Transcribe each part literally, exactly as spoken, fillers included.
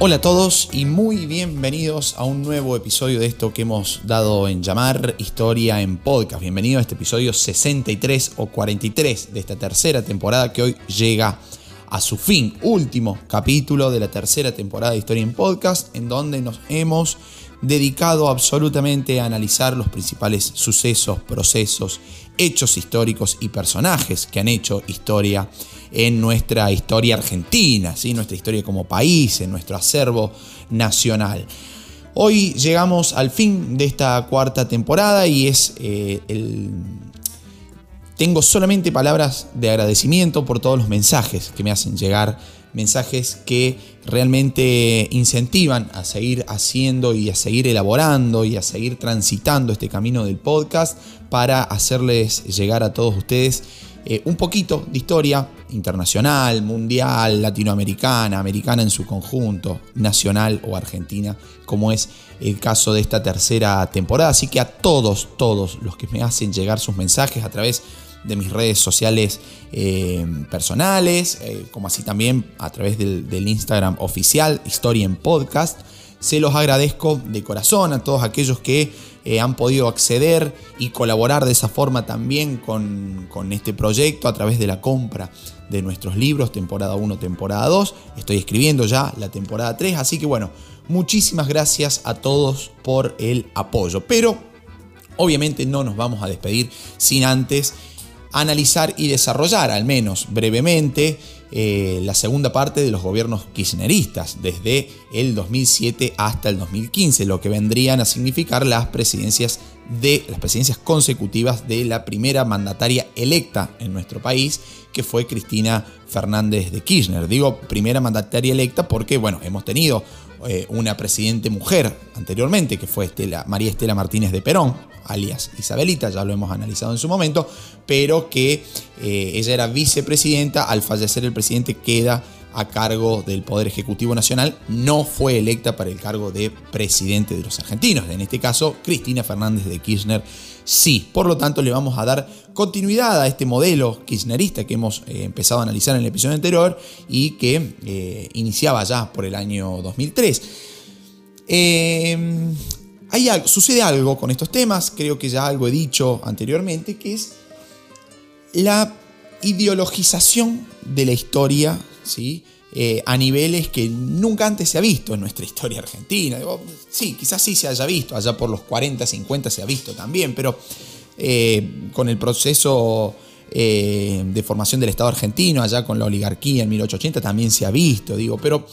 Hola a todos y muy bienvenidos a un nuevo episodio de esto que hemos dado en llamar Historia en Podcast. Bienvenidos a este episodio sesenta y tres o cuarenta y tres de esta tercera temporada que hoy llega a su fin. Último capítulo de la tercera temporada de Historia en Podcast, en donde nos hemos dedicado absolutamente a analizar los principales sucesos, procesos, hechos históricos y personajes que han hecho historia en nuestra historia argentina, ¿sí? Nuestra historia como país, en nuestro acervo nacional. Hoy llegamos al fin de esta cuarta temporada y es eh, el... tengo solamente palabras de agradecimiento por todos los mensajes que me hacen llegar, mensajes que realmente incentivan a seguir haciendo y a seguir elaborando y a seguir transitando este camino del podcast para hacerles llegar a todos ustedes eh, un poquito de historia internacional, mundial, latinoamericana, americana en su conjunto, nacional o argentina, como es el caso de esta tercera temporada. Así que a todos, todos los que me hacen llegar sus mensajes a través de mis redes sociales eh, personales, eh, como así también a través del, del Instagram oficial, Historia en Podcast. Se los agradezco de corazón a todos aquellos que eh, han podido acceder y colaborar de esa forma también con, con este proyecto a través de la compra de nuestros libros, temporada uno, temporada dos. Estoy escribiendo ya la temporada tres, así que bueno, muchísimas gracias a todos por el apoyo. Pero obviamente no nos vamos a despedir sin antes analizar y desarrollar, al menos brevemente, eh, la segunda parte de los gobiernos kirchneristas, desde el dos mil siete hasta el dos mil quince, lo que vendrían a significar las presidencias, de, las presidencias consecutivas de la primera mandataria electa en nuestro país, que fue Cristina Fernández de Kirchner. Digo primera mandataria electa porque, bueno, hemos tenido eh, una presidente mujer anteriormente, que fue Estela, María Estela Martínez de Perón, alias Isabelita, ya lo hemos analizado en su momento, pero que eh, ella era vicepresidenta. Al fallecer el presidente, queda a cargo del Poder Ejecutivo Nacional, no fue electa para el cargo de presidente de los argentinos. En este caso, Cristina Fernández de Kirchner sí. Por lo tanto, le vamos a dar continuidad a este modelo kirchnerista que hemos eh, empezado a analizar en el episodio anterior y que eh, iniciaba ya por el año dos mil tres. Eh... Hay algo, sucede algo con estos temas, creo que ya algo he dicho anteriormente, que es la ideologización de la historia, ¿sí? eh, a niveles que nunca antes se ha visto en nuestra historia argentina. Sí, quizás sí se haya visto, allá por los cuarenta, cincuenta se ha visto también, pero eh, con el proceso eh, de formación del Estado argentino, allá con la oligarquía en mil ochocientos ochenta también se ha visto, digo, pero...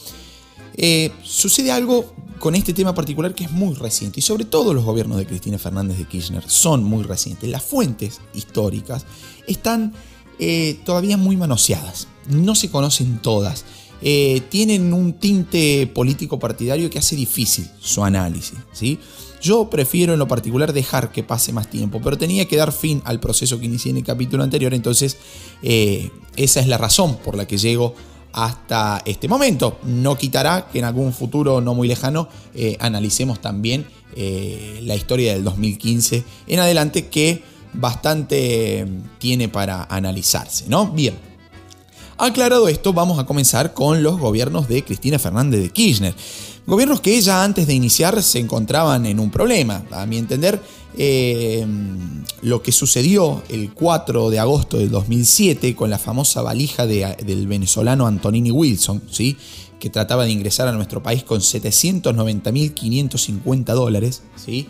Eh, sucede algo con este tema particular que es muy reciente, y sobre todo los gobiernos de Cristina Fernández de Kirchner son muy recientes. Las fuentes históricas están eh, todavía muy manoseadas, no se conocen todas, eh, tienen un tinte político partidario que hace difícil su análisis, ¿sí? Yo prefiero en lo particular dejar que pase más tiempo, pero tenía que dar fin al proceso que inicié en el capítulo anterior, entonces eh, esa es la razón por la que llego hasta este momento. No quitará que en algún futuro no muy lejano eh, analicemos también eh, la historia del dos mil quince en adelante, que bastante tiene para analizarse, ¿no? Bien, aclarado esto, vamos a comenzar con los gobiernos de Cristina Fernández de Kirchner. Gobiernos que ya antes de iniciar se encontraban en un problema. A mi entender, eh, lo que sucedió el cuatro de agosto del dos mil siete con la famosa valija de, del venezolano Antonini Wilson, ¿sí? Que trataba de ingresar a nuestro país con setecientos noventa mil quinientos cincuenta dólares, ¿sí?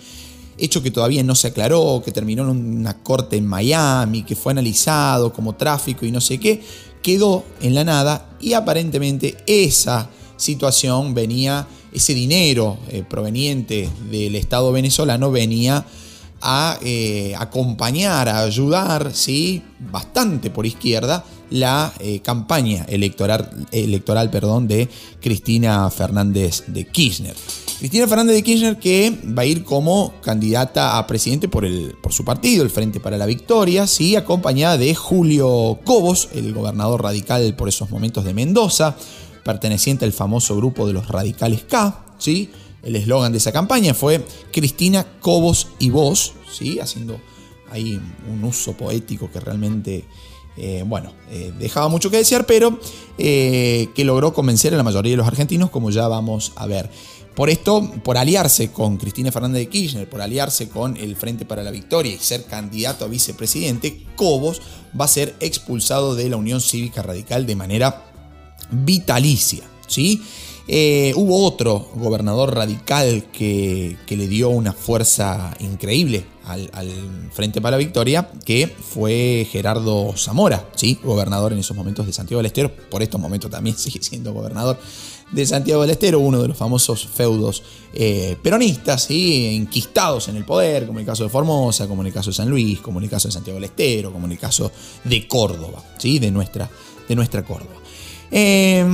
Hecho que todavía no se aclaró, que terminó en una corte en Miami, que fue analizado como tráfico y no sé qué, quedó en la nada y aparentemente esa situación venía... Ese dinero eh, proveniente del Estado venezolano venía a eh, acompañar, a ayudar, ¿sí? Bastante por izquierda, la eh, campaña electoral, electoral perdón, de Cristina Fernández de Kirchner. Cristina Fernández de Kirchner, que va a ir como candidata a presidente por, el, por su partido, el Frente para la Victoria, ¿sí? Acompañada de Julio Cobos, el gobernador radical por esos momentos de Mendoza, perteneciente al famoso grupo de los radicales K, ¿sí? El eslogan de esa campaña fue Cristina, Cobos y vos, ¿sí? Haciendo ahí un uso poético que realmente eh, bueno, eh, dejaba mucho que desear, pero eh, que logró convencer a la mayoría de los argentinos, como ya vamos a ver. Por esto, por aliarse con Cristina Fernández de Kirchner, por aliarse con el Frente para la Victoria y ser candidato a vicepresidente, Cobos va a ser expulsado de la Unión Cívica Radical de manera vitalicia, ¿sí? Eh, hubo otro gobernador radical que, que le dio una fuerza increíble al, al Frente para la Victoria, que fue Gerardo Zamora, ¿sí? Gobernador en esos momentos de Santiago del Estero, por estos momentos también sigue siendo gobernador de Santiago del Estero, uno de los famosos feudos eh, peronistas, ¿sí? Enquistados en el poder, como en el caso de Formosa, como en el caso de San Luis, como en el caso de Santiago del Estero, como en el caso de Córdoba, ¿sí? de, nuestra, de nuestra Córdoba. Eh,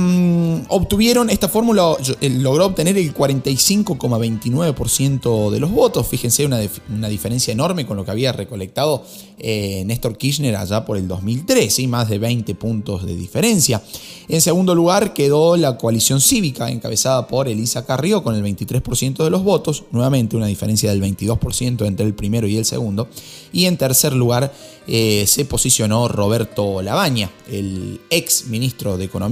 obtuvieron esta fórmula, logró obtener el cuarenta y cinco coma veintinueve por ciento de los votos. Fíjense, una, una diferencia enorme con lo que había recolectado eh, Néstor Kirchner allá por el dos mil tres, ¿sí? Más de veinte puntos de diferencia. En segundo lugar quedó la Coalición Cívica, encabezada por Elisa Carrió, con el veintitrés por ciento de los votos. Nuevamente una diferencia del veintidós por ciento entre el primero y el segundo. Y en tercer lugar eh, se posicionó Roberto Lavagna, el ex ministro de Economía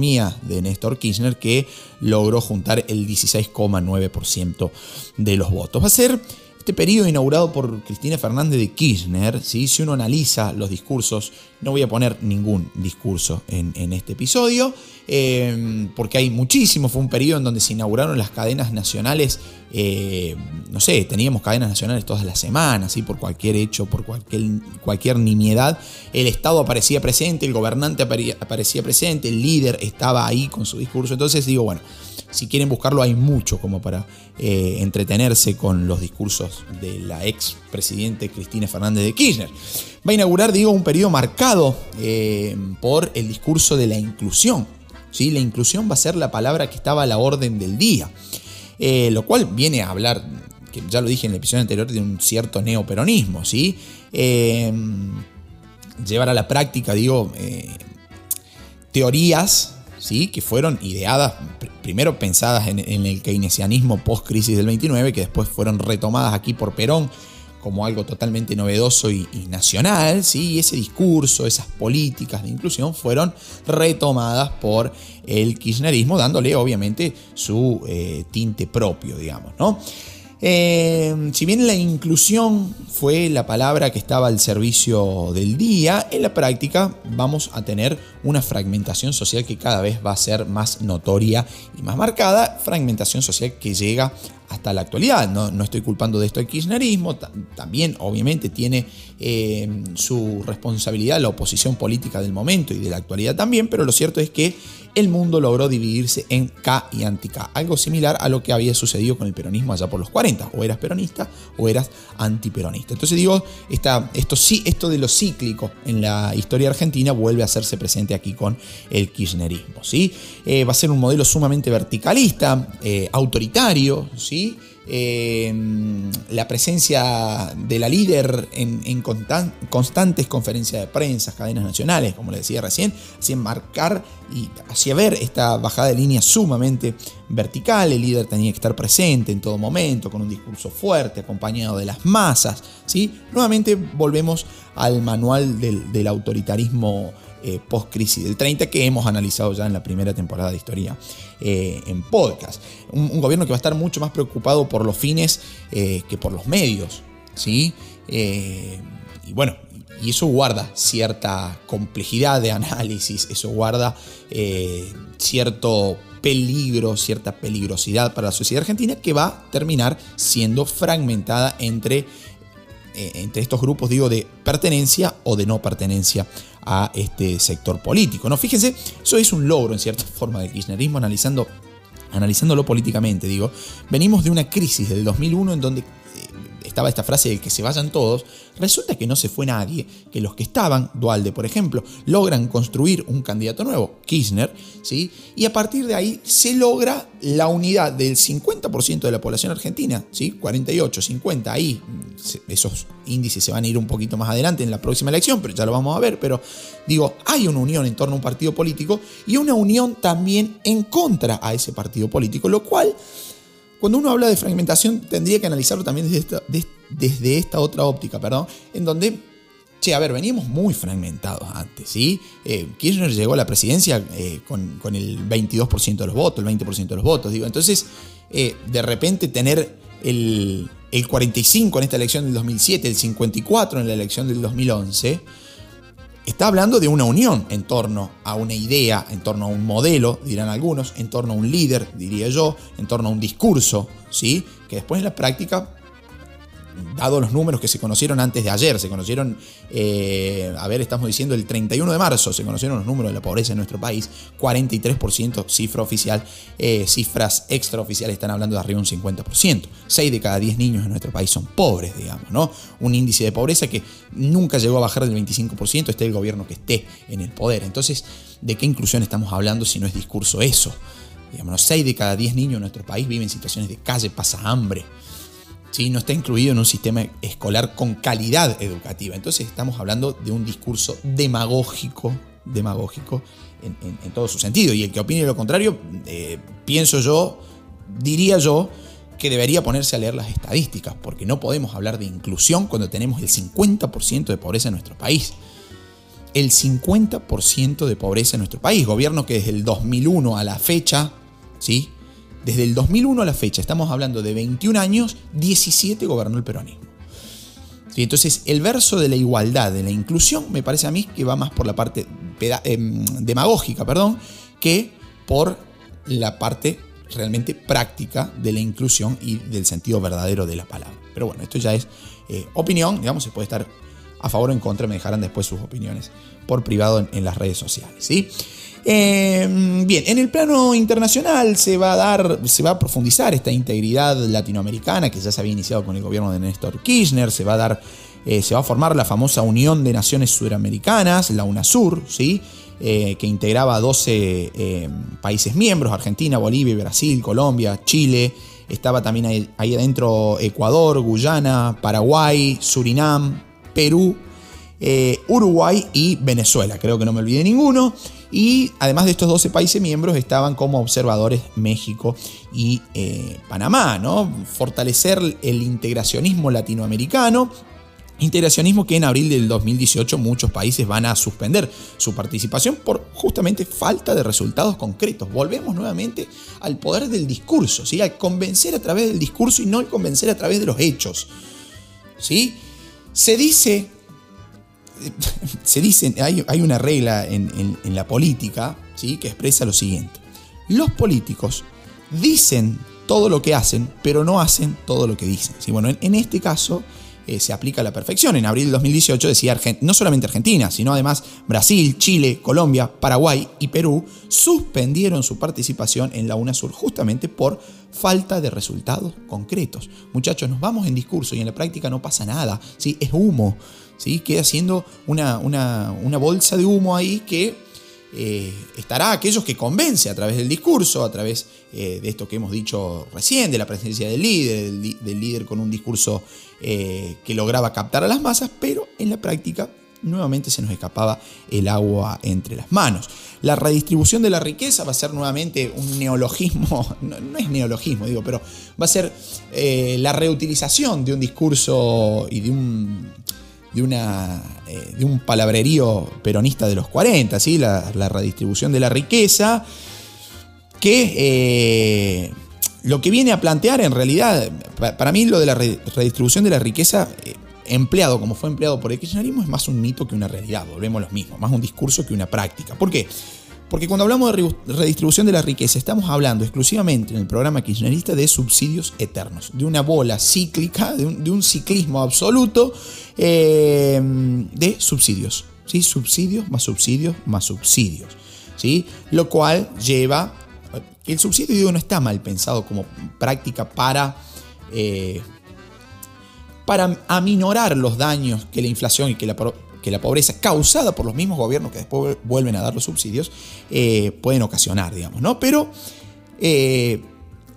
de Néstor Kirchner, que logró juntar el dieciséis coma nueve por ciento de los votos. Va a ser este periodo inaugurado por Cristina Fernández de Kirchner, ¿sí? Si uno analiza los discursos, no voy a poner ningún discurso en, en este episodio, eh, porque hay muchísimo. Fue un periodo en donde se inauguraron las cadenas nacionales, eh, no sé, teníamos cadenas nacionales todas las semanas, ¿sí? Por cualquier hecho, por cualquier, cualquier nimiedad, el Estado aparecía presente, el gobernante aparecía presente, el líder estaba ahí con su discurso. Entonces digo, bueno, si quieren buscarlo, hay mucho como para eh, entretenerse con los discursos de la ex presidente Cristina Fernández de Kirchner. Va a inaugurar, digo, un periodo marcado eh, por el discurso de la inclusión, ¿sí? La inclusión va a ser la palabra que estaba a la orden del día, eh, lo cual viene a hablar, que ya lo dije en el episodio anterior, de un cierto neoperonismo, ¿sí? Eh, llevar a la práctica, digo, eh, teorías, ¿sí? Que fueron ideadas, primero pensadas en, en el keynesianismo post-crisis del veintinueve, que después fueron retomadas aquí por Perón como algo totalmente novedoso y, y nacional, ¿sí? Y ese discurso, esas políticas de inclusión fueron retomadas por el kirchnerismo, dándole obviamente su eh, tinte propio, digamos, ¿no? Eh, si bien la inclusión fue la palabra que estaba al servicio del día, en la práctica vamos a tener una fragmentación social que cada vez va a ser más notoria y más marcada, fragmentación social que llega hasta la actualidad. No, no estoy culpando de esto al kirchnerismo, también obviamente tiene eh, su responsabilidad la oposición política del momento y de la actualidad también, pero lo cierto es que el mundo logró dividirse en K y anti-K, algo similar a lo que había sucedido con el peronismo allá por los cuarenta, o eras peronista o eras antiperonista. Entonces digo, esta, esto, sí, esto de lo cíclico en la historia argentina vuelve a hacerse presente aquí con el kirchnerismo, ¿sí? Eh, va a ser un modelo sumamente verticalista, eh, autoritario, ¿sí? Eh, la presencia de la líder en, en constan, constantes conferencias de prensa, cadenas nacionales, como le decía recién, hacía marcar y hacía ver esta bajada de línea sumamente vertical. El líder tenía que estar presente en todo momento, con un discurso fuerte, acompañado de las masas, ¿sí? Nuevamente volvemos al manual del, del autoritarismo eh, post-crisis del treinta, que hemos analizado ya en la primera temporada de Historia eh, en podcast. Un, un gobierno que va a estar mucho más preocupado por los fines eh, que por los medios, ¿sí? Eh, y bueno, y eso guarda cierta complejidad de análisis, eso guarda eh, cierto peligro, cierta peligrosidad para la sociedad argentina, que va a terminar siendo fragmentada entre, eh, entre estos grupos, digo, de pertenencia o de no pertenencia a este sector político, ¿no? Fíjense, eso es un logro en cierta forma del kirchnerismo, analizando, analizándolo políticamente, digo. Venimos de una crisis del dos mil uno en donde estaba esta frase de que se vayan todos. Resulta que no se fue nadie, que los que estaban, Duhalde por ejemplo, logran construir un candidato nuevo, Kirchner, ¿sí? Y a partir de ahí se logra la unidad del cincuenta por ciento de la población argentina, ¿sí? cuarenta y ocho, cincuenta, ahí esos índices se van a ir un poquito más adelante en la próxima elección, pero ya lo vamos a ver. Pero digo, hay una unión en torno a un partido político y una unión también en contra a ese partido político, lo cual, cuando uno habla de fragmentación, tendría que analizarlo también desde esta, desde esta otra óptica, perdón, en donde Che, a ver, veníamos muy fragmentados antes, ¿sí? Eh, Kirchner llegó a la presidencia eh, con, con el veintidós por ciento de los votos, el veinte por ciento de los votos, digo. Entonces, eh, de repente tener el, el cuarenta y cinco en esta elección del dos mil siete, el cincuenta y cuatro en la elección del dos mil once, está hablando de una unión en torno a una idea, en torno a un modelo, dirán algunos, en torno a un líder, diría yo, en torno a un discurso, ¿sí? Que después en la práctica, dado los números que se conocieron antes de ayer, se conocieron, eh, a ver, estamos diciendo el treinta y uno de marzo, se conocieron los números de la pobreza en nuestro país, cuarenta y tres por ciento cifra oficial, eh, cifras extraoficiales están hablando de arriba un cincuenta por ciento, seis de cada diez niños en nuestro país son pobres, digamos, ¿no? Un índice de pobreza que nunca llegó a bajar del veinticinco por ciento, esté el gobierno que esté en el poder. Entonces, ¿de qué inclusión estamos hablando si no es discurso eso? Digamos, seis de cada diez niños en nuestro país viven en situaciones de calle, pasa hambre. ¿Sí? No está incluido en un sistema escolar con calidad educativa. Entonces estamos hablando de un discurso demagógico, demagógico en, en, en todo su sentido. Y el que opine lo contrario, eh, pienso yo, diría yo, que debería ponerse a leer las estadísticas, porque no podemos hablar de inclusión cuando tenemos el cincuenta por ciento de pobreza en nuestro país. El cincuenta por ciento de pobreza en nuestro país. Gobierno que desde el dos mil uno a la fecha, ¿sí? Desde el dos mil uno a la fecha, estamos hablando de veintiún años, diecisiete gobernó el peronismo. ¿Sí? Entonces, el verso de la igualdad, de la inclusión, me parece a mí que va más por la parte peda- eh, demagógica, perdón, que por la parte realmente práctica de la inclusión y del sentido verdadero de la palabra. Pero bueno, esto ya es eh, opinión, digamos, se puede estar a favor o en contra, me dejarán después sus opiniones por privado en, en las redes sociales, ¿sí? Eh, bien, en el plano internacional se va a dar, se va a profundizar esta integridad latinoamericana que ya se había iniciado con el gobierno de Néstor Kirchner. Se va a dar, eh, se va a formar la famosa Unión de Naciones Sudamericanas, la UNASUR, ¿sí? eh, que integraba doce eh, países miembros: Argentina, Bolivia, Brasil, Colombia, Chile. Estaba también ahí, ahí adentro Ecuador, Guyana, Paraguay, Surinam, Perú, eh, Uruguay y Venezuela. Creo que no me olvidé ninguno. Y además de estos doce países miembros estaban como observadores México y eh, Panamá, ¿no? Fortalecer el integracionismo latinoamericano, integracionismo que en abril del dos mil dieciocho muchos países van a suspender su participación por justamente falta de resultados concretos. Volvemos nuevamente al poder del discurso, ¿sí? Al convencer a través del discurso y no al convencer a través de los hechos, ¿sí? Se dice... Se dice, hay, hay una regla en, en, en la política, ¿sí? Que expresa lo siguiente: los políticos dicen todo lo que hacen, pero no hacen todo lo que dicen, ¿sí? Bueno, en, en este caso eh, se aplica a la perfección. En abril del dos mil dieciocho decía Argent- no solamente Argentina, sino además Brasil, Chile, Colombia, Paraguay y Perú suspendieron su participación en la UNASUR justamente por falta de resultados concretos. Muchachos, nos vamos en discurso y en la práctica no pasa nada, ¿sí? Es humo. ¿Sí? Queda siendo una, una, una bolsa de humo ahí que eh, estará a aquellos que convence a través del discurso, a través eh, de esto que hemos dicho recién, de la presencia del líder, del, del líder con un discurso eh, que lograba captar a las masas, pero en la práctica nuevamente se nos escapaba el agua entre las manos. La redistribución de la riqueza va a ser nuevamente un neologismo, no, no es neologismo, digo, pero va a ser eh, la reutilización de un discurso y de un... De, una, eh, de un palabrerío peronista de los cuarenta, ¿sí? la, la redistribución de la riqueza, que eh, lo que viene a plantear en realidad, para, para mí lo de la re, redistribución de la riqueza eh, empleado como fue empleado por el kirchnerismo es más un mito que una realidad, volvemos a los mismos, más un discurso que una práctica. ¿Por qué? Porque cuando hablamos de redistribución de la riqueza estamos hablando exclusivamente en el programa kirchnerista de subsidios eternos, de una bola cíclica, de un, de un ciclismo absoluto eh, de subsidios, ¿sí? Subsidios más subsidios más subsidios, ¿sí? Lo cual lleva... El subsidio, digo, no está mal pensado como práctica para... Eh, para aminorar los daños que la inflación y que la... que la pobreza causada por los mismos gobiernos que después vuelven a dar los subsidios eh, pueden ocasionar, digamos, ¿no? Pero eh,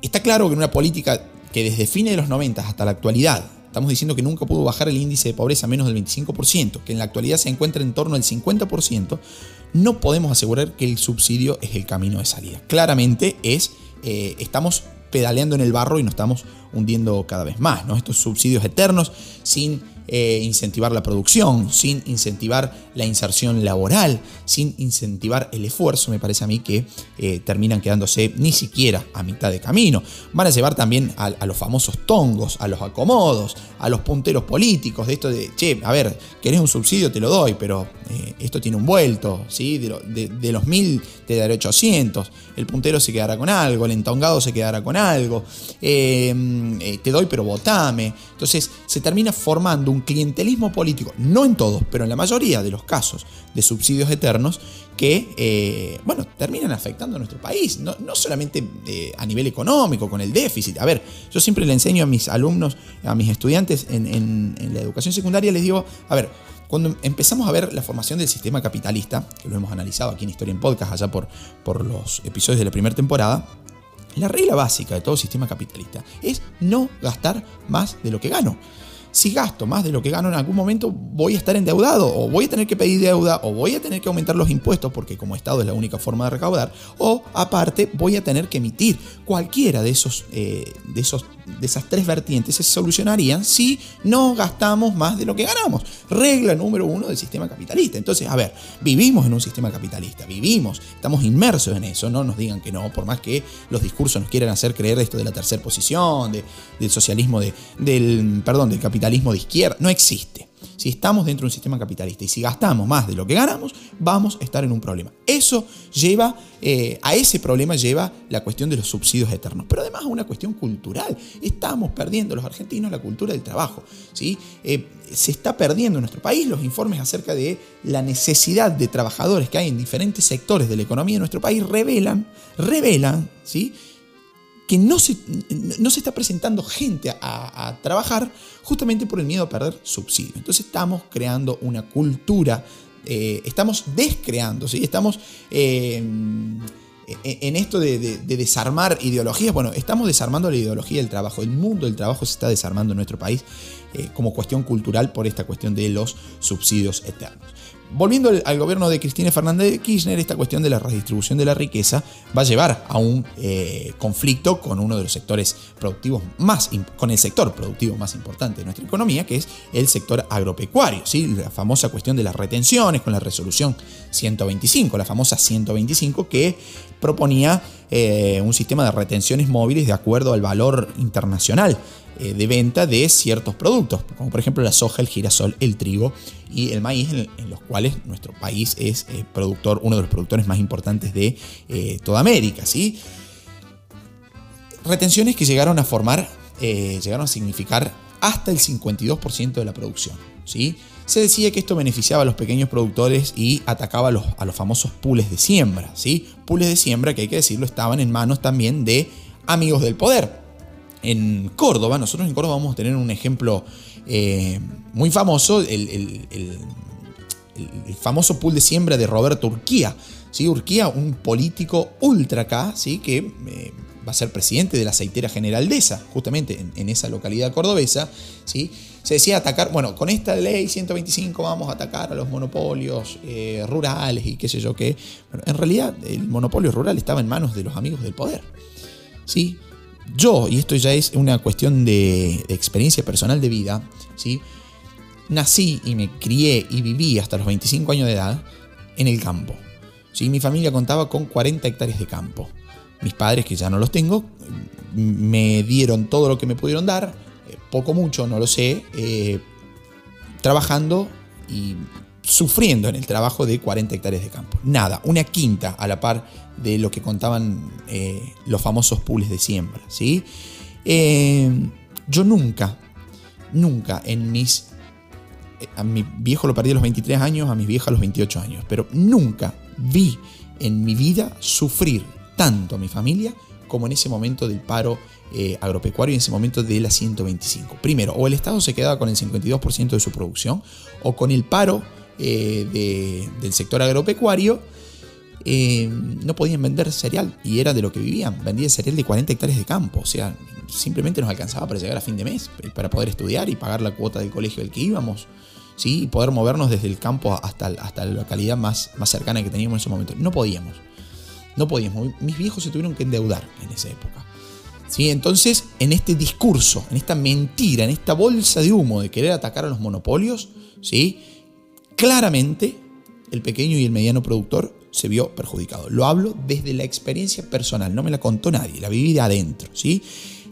está claro que en una política que desde fines de los noventa hasta la actualidad, estamos diciendo que nunca pudo bajar el índice de pobreza a menos del veinticinco por ciento, que en la actualidad se encuentra en torno al cincuenta por ciento, no podemos asegurar que el subsidio es el camino de salida. Claramente es, eh, estamos pedaleando en el barro y nos estamos hundiendo cada vez más, ¿no? Estos subsidios eternos sin eh, incentivar la producción, sin incentivar la inserción laboral, sin incentivar el esfuerzo, me parece a mí que eh, terminan quedándose ni siquiera a mitad de camino. Van a llevar también a, a los famosos tongos, a los acomodos, a los punteros políticos, de esto de, che, a ver, querés un subsidio, te lo doy, pero eh, esto tiene un vuelto, ¿sí? De, lo, de, de los mil te daré ochocientos, el puntero se quedará con algo, el entongado se quedará con algo, eh, eh, te doy pero votame. Entonces se termina formando un clientelismo político, no en todos, pero en la mayoría de los casos de subsidios eternos que, eh, bueno, terminan afectando a nuestro país, no, no solamente eh, a nivel económico, con el déficit. A ver, yo siempre le enseño a mis alumnos, a mis estudiantes en, en, en la educación secundaria, les digo, a ver, cuando empezamos a ver la formación del sistema capitalista, que lo hemos analizado aquí en Historia en Podcast, allá por, por los episodios de la primera temporada, la regla básica de todo sistema capitalista es no gastar más de lo que gano. Si gasto más de lo que gano, en algún momento voy a estar endeudado, o voy a tener que pedir deuda, o voy a tener que aumentar los impuestos, porque como Estado es la única forma de recaudar, o aparte voy a tener que emitir. Cualquiera de esos, eh, de esos, de esas tres vertientes se solucionarían si no gastamos más de lo que ganamos. Regla número uno del sistema capitalista. Entonces, a ver, vivimos en un sistema capitalista, vivimos, estamos inmersos en eso, no nos digan que no, por más que los discursos nos quieran hacer creer esto de la tercera posición, de, del socialismo, de, del, perdón, del capitalismo, capitalismo de izquierda, no existe. Si estamos dentro de un sistema capitalista y si gastamos más de lo que ganamos, vamos a estar en un problema. Eso lleva, eh, a ese problema lleva la cuestión de los subsidios eternos, pero además a una cuestión cultural. Estamos perdiendo los argentinos la cultura del trabajo, ¿sí? Eh, se está perdiendo en nuestro país. Los informes acerca de la necesidad de trabajadores que hay en diferentes sectores de la economía de nuestro país revelan, revelan, ¿sí?, que no se, no se está presentando gente a, a trabajar justamente por el miedo a perder subsidio. Entonces estamos creando una cultura, eh, estamos descreando, ¿sí? Estamos eh, en esto de, de, de desarmar ideologías. Bueno, estamos desarmando la ideología del trabajo. El mundo del trabajo se está desarmando en nuestro país eh, como cuestión cultural por esta cuestión de los subsidios eternos. Volviendo al gobierno de Cristina Fernández de Kirchner, esta cuestión de la redistribución de la riqueza va a llevar a un eh, conflicto con uno de los sectores productivos más, con el sector productivo más importante de nuestra economía, que es el sector agropecuario, ¿sí? La famosa cuestión de las retenciones con la resolución ciento veinticinco, la famosa ciento veinticinco, que proponía eh, un sistema de retenciones móviles de acuerdo al valor internacional de venta de ciertos productos, como por ejemplo la soja, el girasol, el trigo y el maíz, en los cuales nuestro país es eh, productor, uno de los productores más importantes de eh, toda América, ¿sí? Retenciones que llegaron a formar, eh, llegaron a significar hasta el cincuenta y dos por ciento de la producción, ¿sí? Se decía que esto beneficiaba a los pequeños productores y atacaba a los, a los famosos pools de siembra, ¿sí? Pools de siembra que, hay que decirlo, estaban en manos también de amigos del poder. En Córdoba, nosotros en Córdoba vamos a tener un ejemplo eh, muy famoso, el, el, el, el famoso pool de siembra de Roberto Urquía, ¿sí? Urquía, un político ultra acá, ¿sí? Que eh, va a ser presidente de la Aceitera General Deheza, justamente en, en esa localidad cordobesa, ¿sí? Se decía atacar, bueno, con esta ley ciento veinticinco vamos a atacar a los monopolios eh, rurales y qué sé yo qué. Bueno, en realidad el monopolio rural estaba en manos de los amigos del poder, ¿sí? Yo, y esto ya es una cuestión de, de experiencia personal de vida, ¿sí? Nací y me crié y viví hasta los veinticinco años de edad en el campo, ¿sí? Mi familia contaba con cuarenta hectáreas de campo. Mis padres, que ya no los tengo, me dieron todo lo que me pudieron dar, poco mucho, no lo sé, eh, trabajando y sufriendo en el trabajo de cuarenta hectáreas de campo. Nada, una quinta a la par de lo que contaban eh, los famosos pools de siembra, ¿sí? Eh, yo nunca, nunca en mis... A mi viejo lo perdí a los veintitrés años, a mis viejas a los veintiocho años, pero nunca vi en mi vida sufrir tanto a mi familia como en ese momento del paro eh, agropecuario y en ese momento de la ciento veinticinco. Primero, o el Estado se quedaba con el cincuenta y dos por ciento de su producción, o con el paro Eh, de, del sector agropecuario eh, no podían vender cereal, y era de lo que vivían. Vendían cereal de cuarenta hectáreas de campo, o sea, simplemente nos alcanzaba para llegar a fin de mes, para poder estudiar y pagar la cuota del colegio al que íbamos, ¿sí? Y poder movernos desde el campo hasta, hasta la localidad más, más cercana que teníamos en ese momento. No podíamos, no podíamos. Mis viejos se tuvieron que endeudar en esa época, ¿sí? Entonces, en este discurso, en esta mentira, en esta bolsa de humo de querer atacar a los monopolios, ¿sí?, claramente el pequeño y el mediano productor se vio perjudicado. Lo hablo desde la experiencia personal, no me la contó nadie, la viví de adentro, ¿sí?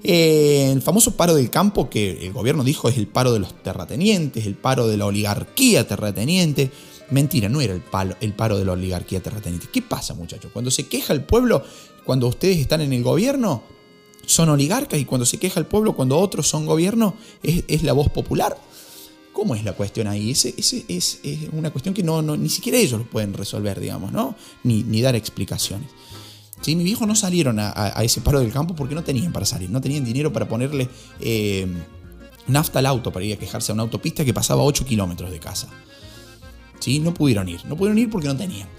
Eh, el famoso paro del campo que el gobierno dijo es el paro de los terratenientes, el paro de la oligarquía terrateniente. Mentira, no era el, palo, el paro de la oligarquía terrateniente. ¿Qué pasa, muchachos? Cuando se queja el pueblo, cuando ustedes están en el gobierno, son oligarcas, y cuando se queja el pueblo, cuando otros son gobierno, es, es la voz popular. ¿Cómo es la cuestión ahí? Es, es, es, es una cuestión que no, no, ni siquiera ellos lo pueden resolver, digamos, ¿no? Ni, ni dar explicaciones. ¿Sí? Mis viejos no salieron a, a, a ese paro del campo porque no tenían para salir, no tenían dinero para ponerle eh, nafta al auto para ir a quejarse a una autopista que pasaba ocho kilómetros de casa. ¿Sí? No pudieron ir, no pudieron ir porque no tenían.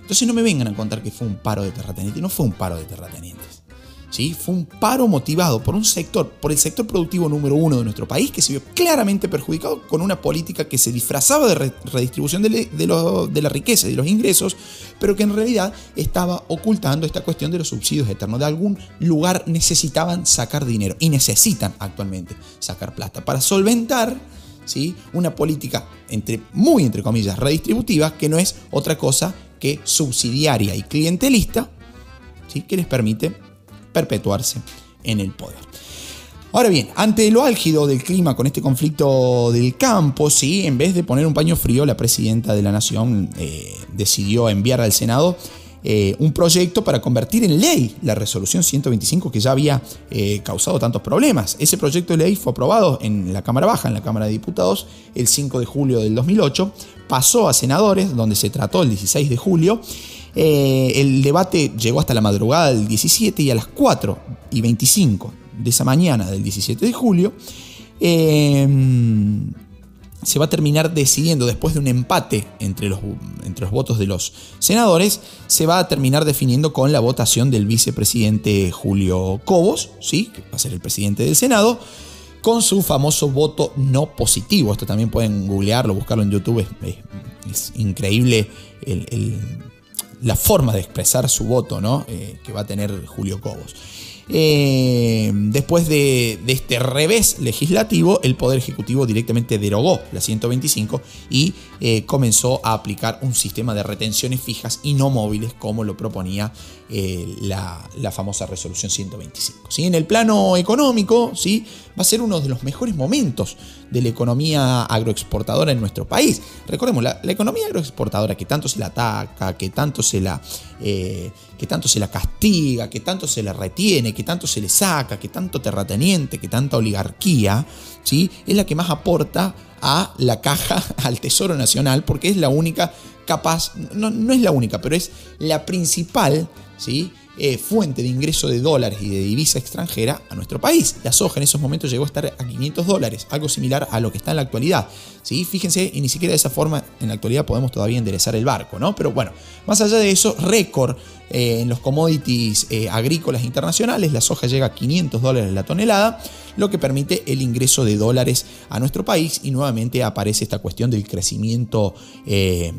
Entonces no me vengan a contar que fue un paro de terratenientes, no fue un paro de terratenientes. ¿Sí? Fue un paro motivado por un sector, por el sector productivo número uno de nuestro país, que se vio claramente perjudicado con una política que se disfrazaba de re redistribución de, de, lo, de la riqueza y de los ingresos, pero que en realidad estaba ocultando esta cuestión de los subsidios eternos. De algún lugar necesitaban sacar dinero, y necesitan actualmente sacar plata para solventar, ¿sí?, una política entre, muy entre comillas, redistributiva, que no es otra cosa que subsidiaria y clientelista, ¿sí?, que les permite perpetuarse en el poder. Ahora bien, ante lo álgido del clima con este conflicto del campo, sí, en vez de poner un paño frío, la presidenta de la Nación eh, decidió enviar al Senado eh, un proyecto para convertir en ley la resolución ciento veinticinco que ya había eh, causado tantos problemas. Ese proyecto de ley fue aprobado en la Cámara Baja, en la Cámara de Diputados, el cinco de julio del dos mil ocho, pasó a senadores, donde se trató el dieciséis de julio. Eh, el debate llegó hasta la madrugada del diecisiete, y a las cuatro y veinticinco de esa mañana del diecisiete de julio eh, se va a terminar decidiendo, después de un empate entre los, entre los votos de los senadores, se va a terminar definiendo con la votación del vicepresidente Julio Cobos, ¿sí?, que va a ser el presidente del Senado, con su famoso voto no positivo. Esto también pueden googlearlo, buscarlo en YouTube, es, es, es increíble el... el la forma de expresar su voto, ¿no?, eh, que va a tener Julio Cobos. Eh, después de, de este revés legislativo, el Poder Ejecutivo directamente derogó la ciento veinticinco y eh, comenzó a aplicar un sistema de retenciones fijas y no móviles, como lo proponía eh, la, la famosa resolución ciento veinticinco. ¿Sí? En el plano económico, ¿sí?, va a ser uno de los mejores momentos de la economía agroexportadora en nuestro país. Recordemos, la, la economía agroexportadora, que tanto se la ataca, que tanto se la, eh, que tanto se la castiga, que tanto se la retiene, que tanto se le saca, que tanto terrateniente, que tanta oligarquía, ¿sí?, es la que más aporta a la caja, al Tesoro Nacional, porque es la única capaz, no, no es la única, pero es la principal, ¿sí?, eh, fuente de ingreso de dólares y de divisa extranjera a nuestro país. La soja en esos momentos llegó a estar a quinientos dólares, algo similar a lo que está en la actualidad, ¿sí? Fíjense, y ni siquiera de esa forma en la actualidad podemos todavía enderezar el barco, ¿no? Pero bueno, más allá de eso, récord eh, en los commodities eh, agrícolas internacionales. La soja llega a quinientos dólares la tonelada, lo que permite el ingreso de dólares a nuestro país, y nuevamente aparece esta cuestión del crecimiento eh,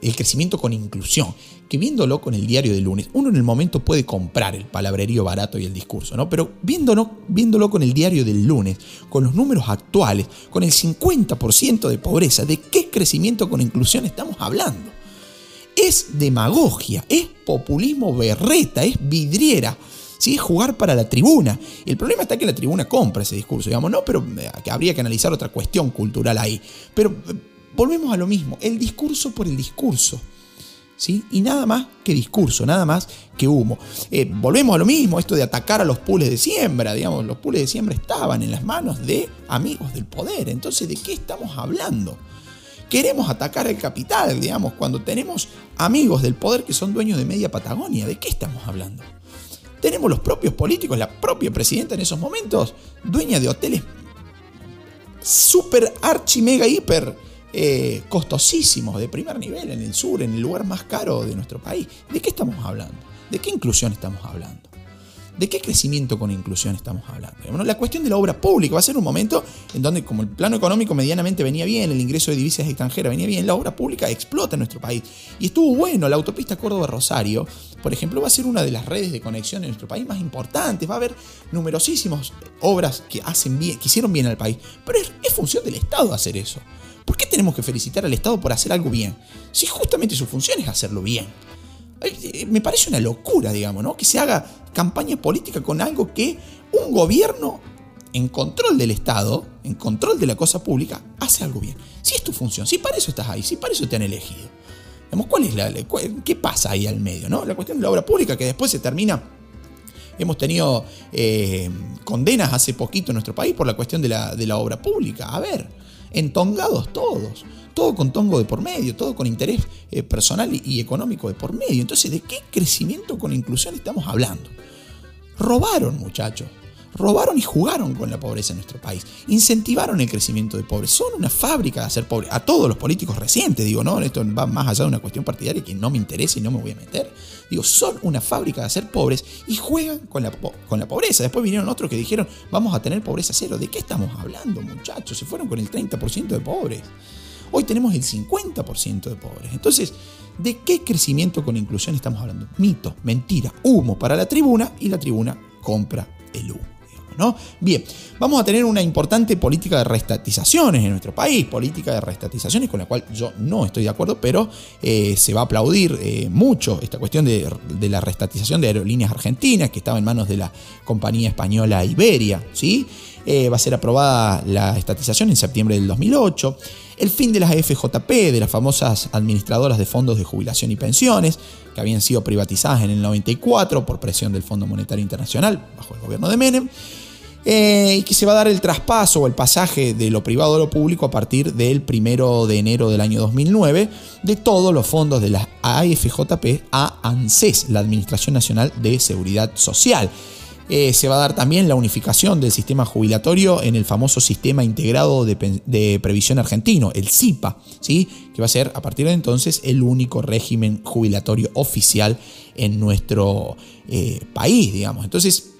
el crecimiento con inclusión, que viéndolo con el diario de lunes, uno en el momento puede comprar el palabrerío barato y el discurso, ¿no? Pero viéndolo, viéndolo con el diario del lunes, con los números actuales, con el cincuenta por ciento de pobreza, ¿de qué crecimiento con inclusión estamos hablando? Es demagogia, es populismo berreta, es vidriera, ¿sí? Es jugar para la tribuna. El problema está que la tribuna compra ese discurso, digamos, ¿no? Pero que habría que analizar otra cuestión cultural ahí. Pero volvemos a lo mismo, el discurso por el discurso, ¿sí? Y nada más que discurso, nada más que humo. Eh, volvemos a lo mismo, esto de atacar a los pools de siembra, digamos, los pools de siembra estaban en las manos de amigos del poder. Entonces, ¿de qué estamos hablando? Queremos atacar el capital, digamos, cuando tenemos amigos del poder que son dueños de media Patagonia. ¿De qué estamos hablando? Tenemos los propios políticos, la propia presidenta en esos momentos, dueña de hoteles super archi mega hiper Eh, costosísimos, de primer nivel, en el sur, en el lugar más caro de nuestro país. ¿De qué estamos hablando? ¿De qué inclusión estamos hablando? ¿De qué crecimiento con inclusión estamos hablando? Bueno, la cuestión de la obra pública va a ser un momento en donde, como el plano económico medianamente venía bien, el ingreso de divisas extranjeras venía bien, la obra pública explota en nuestro país. Y estuvo bueno, la autopista Córdoba-Rosario, por ejemplo, va a ser una de las redes de conexión en nuestro país más importantes. Va a haber numerosísimas obras que, hacen bien, que hicieron bien al país. Pero es, es función del Estado hacer eso. ¿Por qué tenemos que felicitar al Estado por hacer algo bien? Si justamente su función es hacerlo bien. Me parece una locura, digamos, ¿no? Que se haga campaña política con algo que un gobierno en control del Estado, en control de la cosa pública, hace algo bien. Si es tu función, si para eso estás ahí, si para eso te han elegido. Digamos, ¿cuál es la, cuál, ¿Qué pasa ahí al medio, no? La cuestión de la obra pública que después se termina. Hemos tenido eh, condenas hace poquito en nuestro país por la cuestión de la, de la obra pública. A ver, entongados todos. Todo con tongo de por medio, todo con interés eh, personal y, y económico de por medio. Entonces, ¿de qué crecimiento con inclusión estamos hablando? Robaron, muchachos. Robaron y jugaron con la pobreza en nuestro país. Incentivaron el crecimiento de pobres. Son una fábrica de hacer pobres. A todos los políticos recientes, digo, no, esto va más allá de una cuestión partidaria que no me interesa y no me voy a meter. Digo, son una fábrica de hacer pobres y juegan con la, con la pobreza. Después vinieron otros que dijeron, vamos a tener pobreza cero. ¿De qué estamos hablando, muchachos? Se fueron con el treinta por ciento de pobres. Hoy tenemos el cincuenta por ciento de pobres. Entonces, ¿de qué crecimiento con inclusión estamos hablando? Mito, mentira, humo para la tribuna y la tribuna compra el humo, digamos, ¿no? Bien, vamos a tener una importante política de reestatizaciones en nuestro país, política de reestatizaciones con la cual yo no estoy de acuerdo, pero eh, se va a aplaudir eh, mucho esta cuestión de, de la reestatización de Aerolíneas Argentinas, que estaba en manos de la compañía española Iberia, ¿sí? Eh, va a ser aprobada la estatización en septiembre del dos mil ocho. El fin de las A F J P, de las famosas administradoras de fondos de jubilación y pensiones, que habían sido privatizadas en el noventa y cuatro por presión del Fondo Monetario Internacional, bajo el gobierno de Menem, eh, y que se va a dar el traspaso o el pasaje de lo privado a lo público a partir del primero de enero del año dos mil nueve de todos los fondos de las A F J P a ANSES, la Administración Nacional de Seguridad Social. Eh, se va a dar también la unificación del sistema jubilatorio en el famoso Sistema Integrado de, de Previsión Argentino, el SIPA, ¿sí? Que va a ser a partir de entonces el único régimen jubilatorio oficial en nuestro eh, país, digamos. Entonces,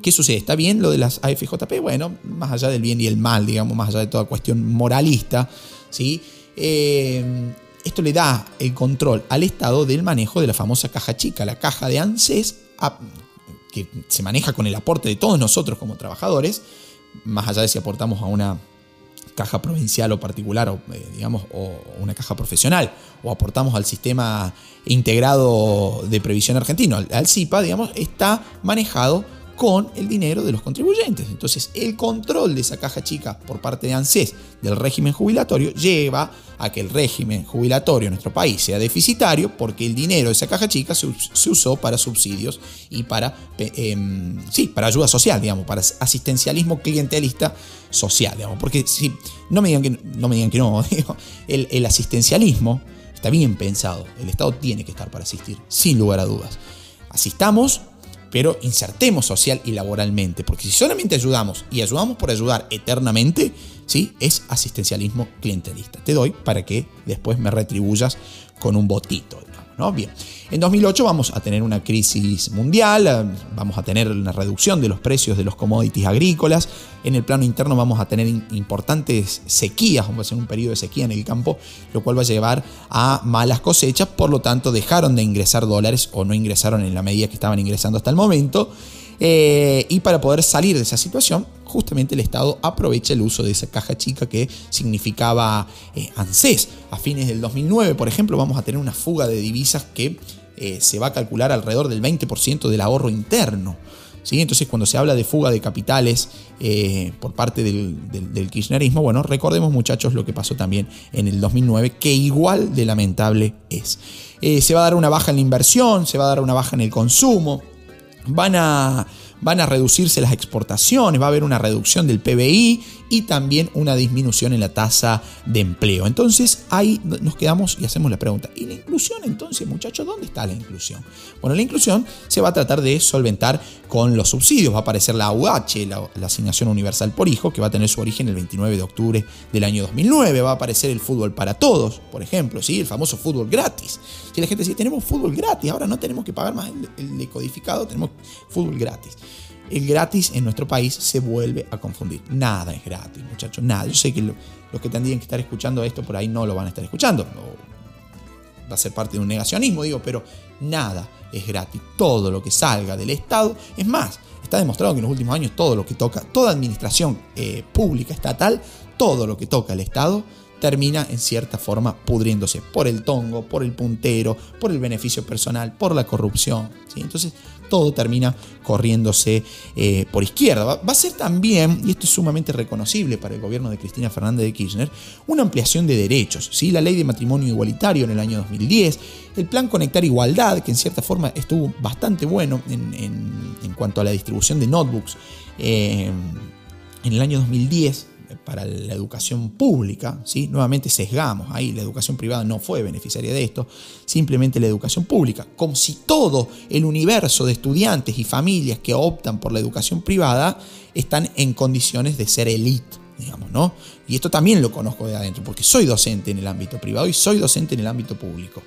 ¿qué sucede? ¿Está bien lo de las A F J P? Bueno, más allá del bien y el mal, digamos, más allá de toda cuestión moralista, ¿sí? Eh, esto le da el control al Estado del manejo de la famosa caja chica, la caja de ANSES, a, que se maneja con el aporte de todos nosotros como trabajadores, más allá de si aportamos a una caja provincial o particular, o eh, digamos, o una caja profesional, o aportamos al Sistema Integrado de Previsión Argentino, al, al SIPA, digamos, está manejado con el dinero de los contribuyentes. Entonces, el control de esa caja chica por parte de ANSES del régimen jubilatorio lleva a que el régimen jubilatorio en nuestro país sea deficitario, porque el dinero de esa caja chica se, se usó para subsidios y para, eh, sí, para ayuda social, digamos, para asistencialismo clientelista social, digamos, porque sí, no me digan que no, me digan que no digo, el, el asistencialismo está bien pensado, el Estado tiene que estar para asistir, sin lugar a dudas. Asistamos, pero insertemos social y laboralmente, porque si solamente ayudamos y ayudamos por ayudar eternamente, ¿sí? Es asistencialismo clientelista. Te doy para que después me retribuyas con un botito, digamos, ¿no? Bien. En dos mil ocho vamos a tener una crisis mundial, vamos a tener una reducción de los precios de los commodities agrícolas, en el plano interno vamos a tener importantes sequías, vamos a tener un periodo de sequía en el campo, lo cual va a llevar a malas cosechas, por lo tanto dejaron de ingresar dólares o no ingresaron en la medida que estaban ingresando hasta el momento. Eh, y para poder salir de esa situación, justamente el Estado aprovecha el uso de esa caja chica que significaba eh, ANSES. A fines del dos mil nueve, por ejemplo, vamos a tener una fuga de divisas que eh, se va a calcular alrededor del veinte por ciento del ahorro interno, ¿sí? Entonces, cuando se habla de fuga de capitales eh, por parte del, del, del kirchnerismo, bueno, recordemos, muchachos, lo que pasó también en el dos mil nueve, que igual de lamentable es. Eh, se va a dar una baja en la inversión, se va a dar una baja en el consumo. Van a, van a reducirse las exportaciones, va a haber una reducción del P B I y también una disminución en la tasa de empleo. Entonces ahí nos quedamos y hacemos la pregunta, ¿y la inclusión entonces, muchachos? ¿Dónde está la inclusión? Bueno, la inclusión se va a tratar de solventar con los subsidios. Va a aparecer la A U H, la, la Asignación Universal por Hijo, que va a tener su origen el veintinueve de octubre del año dos mil nueve. Va a aparecer el fútbol para todos, por ejemplo, ¿sí? El famoso fútbol gratis. Si la gente dice, tenemos fútbol gratis, ahora no tenemos que pagar más el, el decodificado, tenemos fútbol gratis. El gratis en nuestro país se vuelve a confundir. Nada es gratis, muchachos, nada. Yo sé que lo, los que tendrían que estar escuchando esto por ahí no lo van a estar escuchando. No, va a ser parte de un negacionismo, digo, pero nada es gratis. Todo lo que salga del Estado, es más, está demostrado que en los últimos años todo lo que toca, toda administración eh, pública, estatal, todo lo que toca el Estado termina en cierta forma pudriéndose por el tongo, por el puntero, por el beneficio personal, por la corrupción, ¿sí? Entonces todo termina corriéndose eh, por izquierda. Va, va a ser también, y esto es sumamente reconocible para el gobierno de Cristina Fernández de Kirchner, una ampliación de derechos, ¿sí? La ley de matrimonio igualitario en el año dos mil diez, el plan Conectar Igualdad, que en cierta forma estuvo bastante bueno en, en, en cuanto a la distribución de notebooks eh, en el año dos mil diez, para la educación pública, ¿sí? Nuevamente sesgamos ahí, la educación privada no fue beneficiaria de esto, simplemente la educación pública, como si todo el universo de estudiantes y familias que optan por la educación privada están en condiciones de ser elite, digamos, ¿no? Y esto también lo conozco de adentro, porque soy docente en el ámbito privado y soy docente en el ámbito público,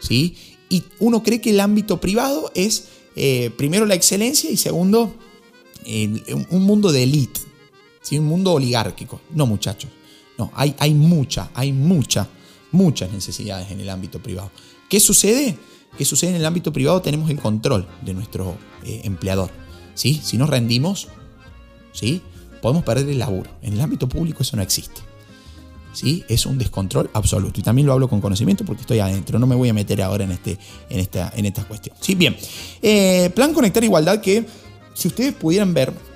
¿sí? Y uno cree que el ámbito privado es, eh, primero, la excelencia y segundo, eh, un mundo de elite, ¿sí? Un mundo oligárquico. No, muchachos. No, hay, hay mucha, hay mucha, muchas necesidades en el ámbito privado. ¿Qué sucede? ¿Qué sucede en el ámbito privado? Tenemos el control de nuestro eh, empleador, ¿sí? Si nos rendimos, ¿sí? Podemos perder el laburo. En el ámbito público eso no existe, ¿sí? Es un descontrol absoluto. Y también lo hablo con conocimiento porque estoy adentro. No me voy a meter ahora en, este, en, esta, en esta cuestión. ¿Sí? Bien. Eh, Plan Conectar Igualdad, que si ustedes pudieran ver...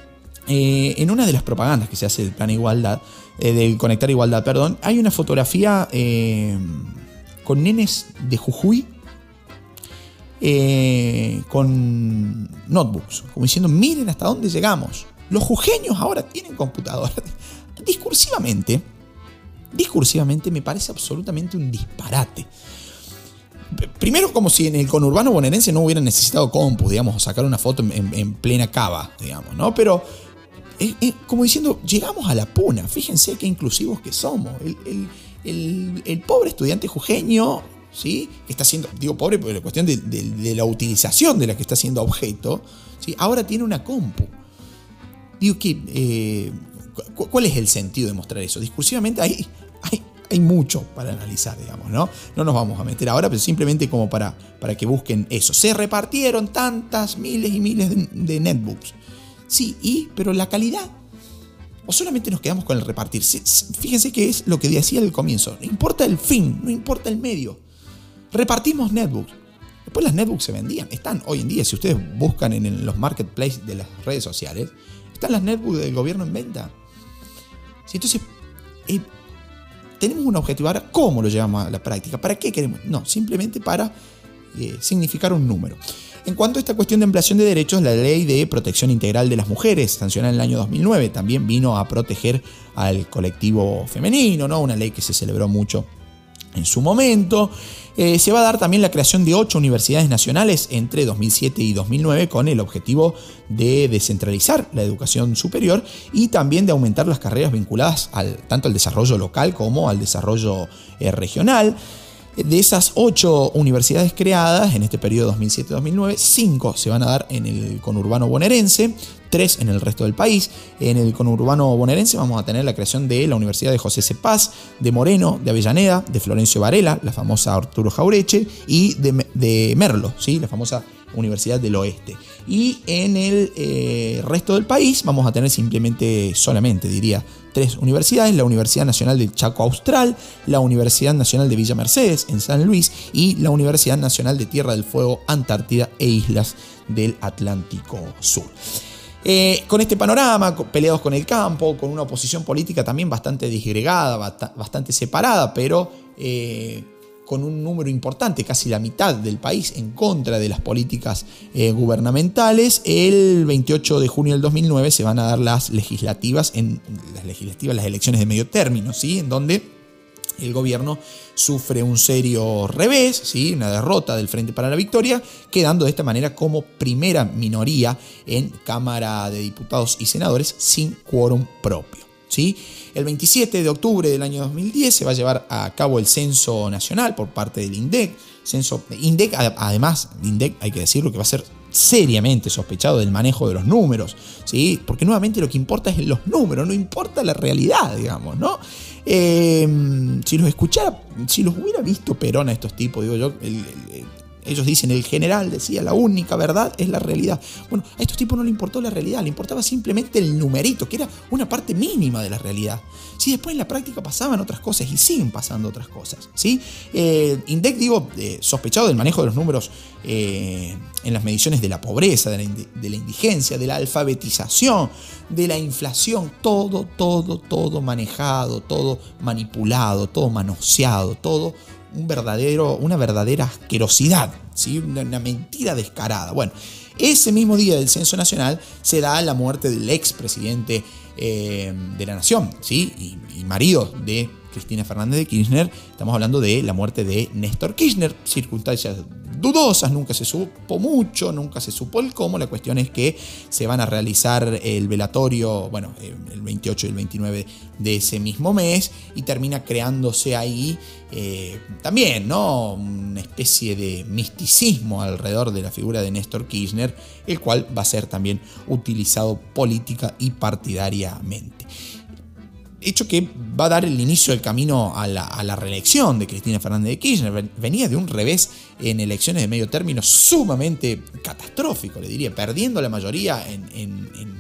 Eh, en una de las propagandas que se hace del Plan Igualdad, eh, del Conectar Igualdad, perdón, hay una fotografía eh, con nenes de Jujuy eh, con notebooks, como diciendo, miren hasta dónde llegamos. Los jujeños ahora tienen computadoras. Discursivamente, discursivamente me parece absolutamente un disparate. Primero, como si en el conurbano bonaerense no hubieran necesitado compus, digamos, o sacar una foto en, en plena cava, digamos, ¿no? Pero, eh, eh, como diciendo, llegamos a la puna, fíjense qué inclusivos que somos. El, el, el, el pobre estudiante jujeño, ¿sí? Que está siendo, digo pobre, por la cuestión de, de, de la utilización de la que está siendo objeto, ¿sí? Ahora tiene una compu. Digo, ¿qué, eh, ¿cuál es el sentido de mostrar eso? Discursivamente ahí... ahí hay mucho para analizar, digamos, ¿no? No nos vamos a meter ahora, pero simplemente como para, para que busquen eso. Se repartieron tantas miles y miles de, de netbooks. Sí, y, pero la calidad. O solamente nos quedamos con el repartir. Fíjense que es lo que decía al comienzo. No importa el fin, no importa el medio. Repartimos netbooks. Después las netbooks se vendían. Están hoy en día, si ustedes buscan en los marketplaces de las redes sociales, están las netbooks del gobierno en venta. Sí, entonces... Eh, tenemos un objetivo ahora, ¿cómo lo llevamos a la práctica? ¿Para qué queremos? No, simplemente para eh, significar un número. En cuanto a esta cuestión de ampliación de derechos, la ley de protección integral de las mujeres, sancionada en el año dos mil nueve, también vino a proteger al colectivo femenino, ¿no? Una ley que se celebró mucho en su momento. Eh, se va a dar también la creación de ocho universidades nacionales entre dos mil siete y dos mil nueve con el objetivo de descentralizar la educación superior y también de aumentar las carreras vinculadas al, tanto al desarrollo local como al desarrollo eh, regional. De esas ocho universidades creadas en este periodo dos mil siete a dos mil nueve, cinco se van a dar en el conurbano bonaerense, tres en el resto del país. En el conurbano bonaerense vamos a tener la creación de la Universidad de José C. Paz, de Moreno, de Avellaneda, de Florencio Varela, la famosa Arturo Jaureche, y de, de Merlo, ¿sí? La famosa Universidad del Oeste. Y en el eh, resto del país vamos a tener simplemente, solamente diría, tres universidades: la Universidad Nacional del Chaco Austral, la Universidad Nacional de Villa Mercedes en San Luis y la Universidad Nacional de Tierra del Fuego, Antártida e Islas del Atlántico Sur. Eh, con este panorama, peleados con el campo, con una oposición política también bastante disgregada, bastante separada, pero... Eh, con un número importante, casi la mitad del país, en contra de las políticas eh, gubernamentales. El veintiocho de junio del dos mil nueve se van a dar las legislativas, en, las, legislativas las elecciones de medio término, ¿sí?, en donde el gobierno sufre un serio revés, ¿sí?, una derrota del Frente para la Victoria, quedando de esta manera como primera minoría en Cámara de Diputados y Senadores sin quórum propio, ¿sí? El veintisiete de octubre del año dos mil diez se va a llevar a cabo el censo nacional por parte del INDEC. Censo, INDEC, además, INDEC, hay que decirlo, que va a ser seriamente sospechado del manejo de los números, ¿sí?, porque nuevamente lo que importa es los números, no importa la realidad, digamos, ¿no? Eh, si los escuchara, si los hubiera visto Perón a estos tipos, digo yo, el, el, ellos dicen, el general decía, la única verdad es la realidad. Bueno, a estos tipos no le importó la realidad, le importaba simplemente el numerito, que era una parte mínima de la realidad. Si después en la práctica pasaban otras cosas y siguen pasando otras cosas, ¿sí? Eh, INDEC, digo, eh, sospechado del manejo de los números eh, en las mediciones de la pobreza, de la, de la indigencia, de la alfabetización, de la inflación, todo, todo, todo manejado, todo manipulado, todo manoseado, todo... Un verdadero, una verdadera asquerosidad, ¿sí?, una, una mentira descarada. Bueno, ese mismo día del Censo Nacional se da la muerte del expresidente eh, de la Nación, ¿sí?, y, y marido de Cristina Fernández de Kirchner. Estamos hablando de la muerte de Néstor Kirchner. Circunstancias dudosas, nunca se supo mucho, nunca se supo el cómo. La cuestión es que se van a realizar el velatorio, bueno, el veintiocho y el veintinueve de ese mismo mes, y termina creándose ahí eh, también, ¿no?, una especie de misticismo alrededor de la figura de Néstor Kirchner, el cual va a ser también utilizado política y partidariamente. Hecho que va a dar el inicio del camino a la, a la reelección de Cristina Fernández de Kirchner. Venía de un revés en elecciones de medio término sumamente catastrófico, le diría, perdiendo la mayoría en, en, en,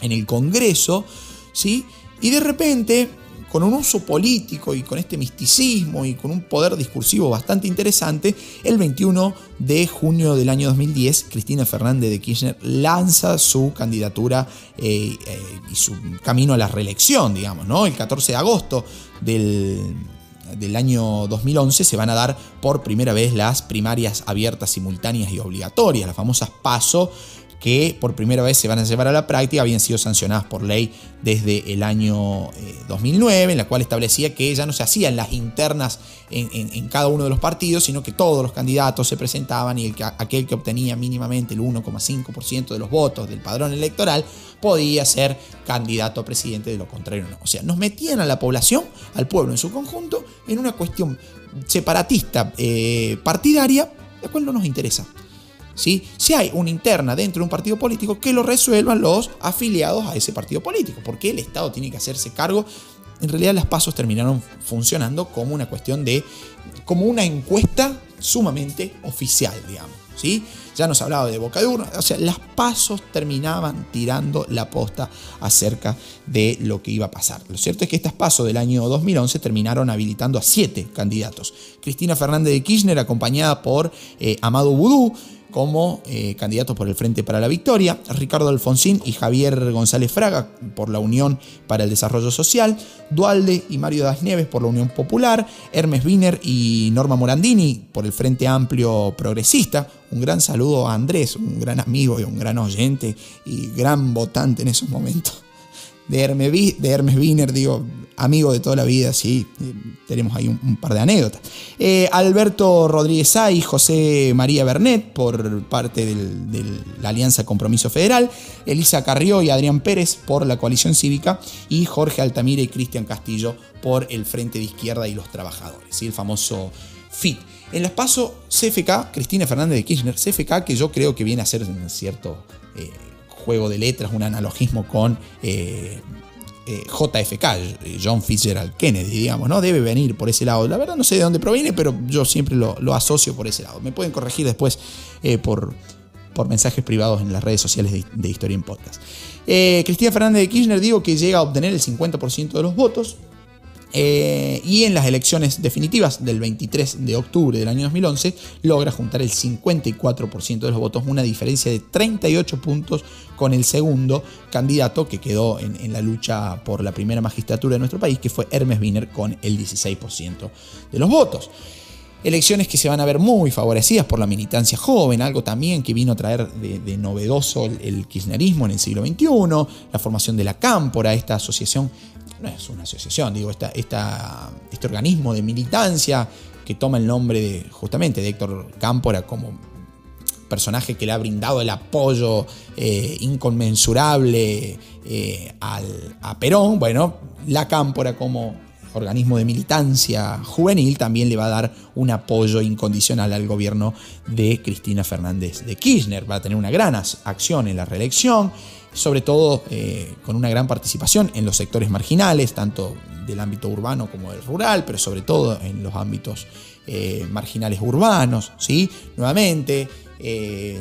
en el Congreso, ¿sí? Y de repente, con un uso político y con este misticismo y con un poder discursivo bastante interesante, el veintiuno de junio del año dos mil diez, Cristina Fernández de Kirchner lanza su candidatura eh, eh, y su camino a la reelección, digamos, ¿no? El catorce de agosto del... del año dos mil once se van a dar por primera vez las primarias abiertas, simultáneas y obligatorias, las famosas PASO, que por primera vez se van a llevar a la práctica. Habían sido sancionadas por ley desde el año dos mil nueve, en la cual establecía que ya no se hacían las internas en, en, en cada uno de los partidos, sino que todos los candidatos se presentaban, y el que, aquel que obtenía mínimamente el uno coma cinco por ciento de los votos del padrón electoral podía ser candidato a presidente, de lo contrario no. O sea, nos metían a la población, al pueblo en su conjunto, en una cuestión separatista, eh, partidaria, la cual no nos interesa. ¿Sí? Si hay una interna dentro de un partido político, que lo resuelvan los afiliados a ese partido político, porque el Estado tiene que hacerse cargo. En realidad, las PASO terminaron funcionando como una cuestión de, como una encuesta sumamente oficial, digamos, ¿sí? Ya nos hablaba de boca de urna. O sea, las PASO terminaban tirando la posta acerca de lo que iba a pasar. Lo cierto es que estas PASO del año dos mil once terminaron habilitando a siete candidatos. Cristina Fernández de Kirchner, acompañada por eh, Amado Boudou, como eh, candidatos por el Frente para la Victoria, Ricardo Alfonsín y Javier González Fraga por la Unión para el Desarrollo Social, Dualde y Mario Das Nieves por la Unión Popular, Hermes Binner y Norma Morandini por el Frente Amplio Progresista. Un gran saludo a Andrés, un gran amigo y un gran oyente y gran votante en esos momentos. De Hermes, de Hermes Binner, digo, amigo de toda la vida, sí, tenemos ahí un, un par de anécdotas. Eh, Alberto Rodríguez Ay, José María Bernet, por parte de la Alianza Compromiso Federal, Elisa Carrió y Adrián Pérez por la Coalición Cívica, y Jorge Altamira y Cristian Castillo por el Frente de Izquierda y los Trabajadores, ¿sí?, el famoso FIT. En las PASO, C F K, Cristina Fernández de Kirchner, C F K, que yo creo que viene a ser un cierto... Eh, juego de letras, un analogismo con eh, eh, J F K, John Fitzgerald Kennedy, digamos, ¿no? Debe venir por ese lado. La verdad no sé de dónde proviene, pero yo siempre lo, lo asocio por ese lado. Me pueden corregir después eh, por, por mensajes privados en las redes sociales de, de Historia en Podcast. Eh, Cristina Fernández de Kirchner, digo, que llega a obtener el cincuenta por ciento de los votos. Eh, y en las elecciones definitivas del veintitrés de octubre del año dos mil once logra juntar el cincuenta y cuatro por ciento de los votos, una diferencia de treinta y ocho puntos con el segundo candidato que quedó en, en la lucha por la primera magistratura de nuestro país, que fue Hermes Binner, con el dieciséis por ciento de los votos. Elecciones que se van a ver muy favorecidas por la militancia joven, algo también que vino a traer de, de novedoso el, el kirchnerismo en el siglo veintiuno, la formación de La Cámpora, esta asociación, no es una asociación, digo, esta, esta, este organismo de militancia que toma el nombre de, justamente de Héctor Cámpora como personaje que le ha brindado el apoyo eh, inconmensurable eh, al, a Perón. Bueno, La Cámpora como organismo de militancia juvenil también le va a dar un apoyo incondicional al gobierno de Cristina Fernández de Kirchner. Va a tener una gran acción en la reelección, sobre todo eh, con una gran participación en los sectores marginales, tanto del ámbito urbano como del rural, pero sobre todo en los ámbitos eh, marginales urbanos, ¿sí? Nuevamente eh,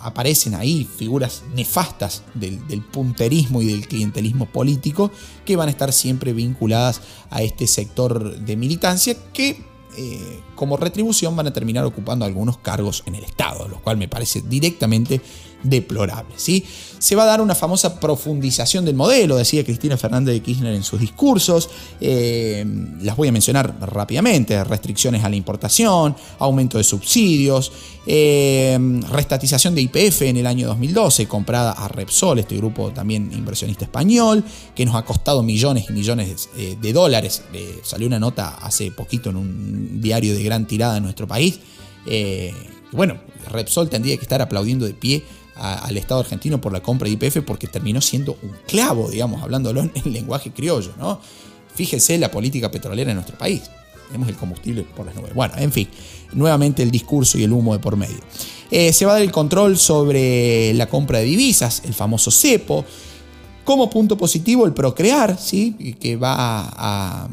aparecen ahí figuras nefastas del, del punterismo y del clientelismo político que van a estar siempre vinculadas a este sector de militancia que eh, como retribución van a terminar ocupando algunos cargos en el Estado, lo cual me parece directamente deplorable, ¿sí? Se va a dar una famosa profundización del modelo, decía Cristina Fernández de Kirchner en sus discursos. Eh, las voy a mencionar rápidamente: restricciones a la importación, aumento de subsidios, eh, reestatización de Y P F en el año dos mil doce, comprada a Repsol, este grupo también inversionista español, que nos ha costado millones y millones de, de dólares. Eh, salió una nota hace poquito en un diario de gran tirada en nuestro país. Eh, bueno, Repsol tendría que estar aplaudiendo de pie al Estado argentino por la compra de Y P F, porque terminó siendo un clavo, digamos, hablándolo en el lenguaje criollo, ¿no? Fíjense la política petrolera en nuestro país. Tenemos el combustible por las nubes. Bueno, en fin, nuevamente el discurso y el humo de por medio. Eh, se va a dar el control sobre la compra de divisas, el famoso CEPO. Como punto positivo, el Procrear, ¿sí? Que va a,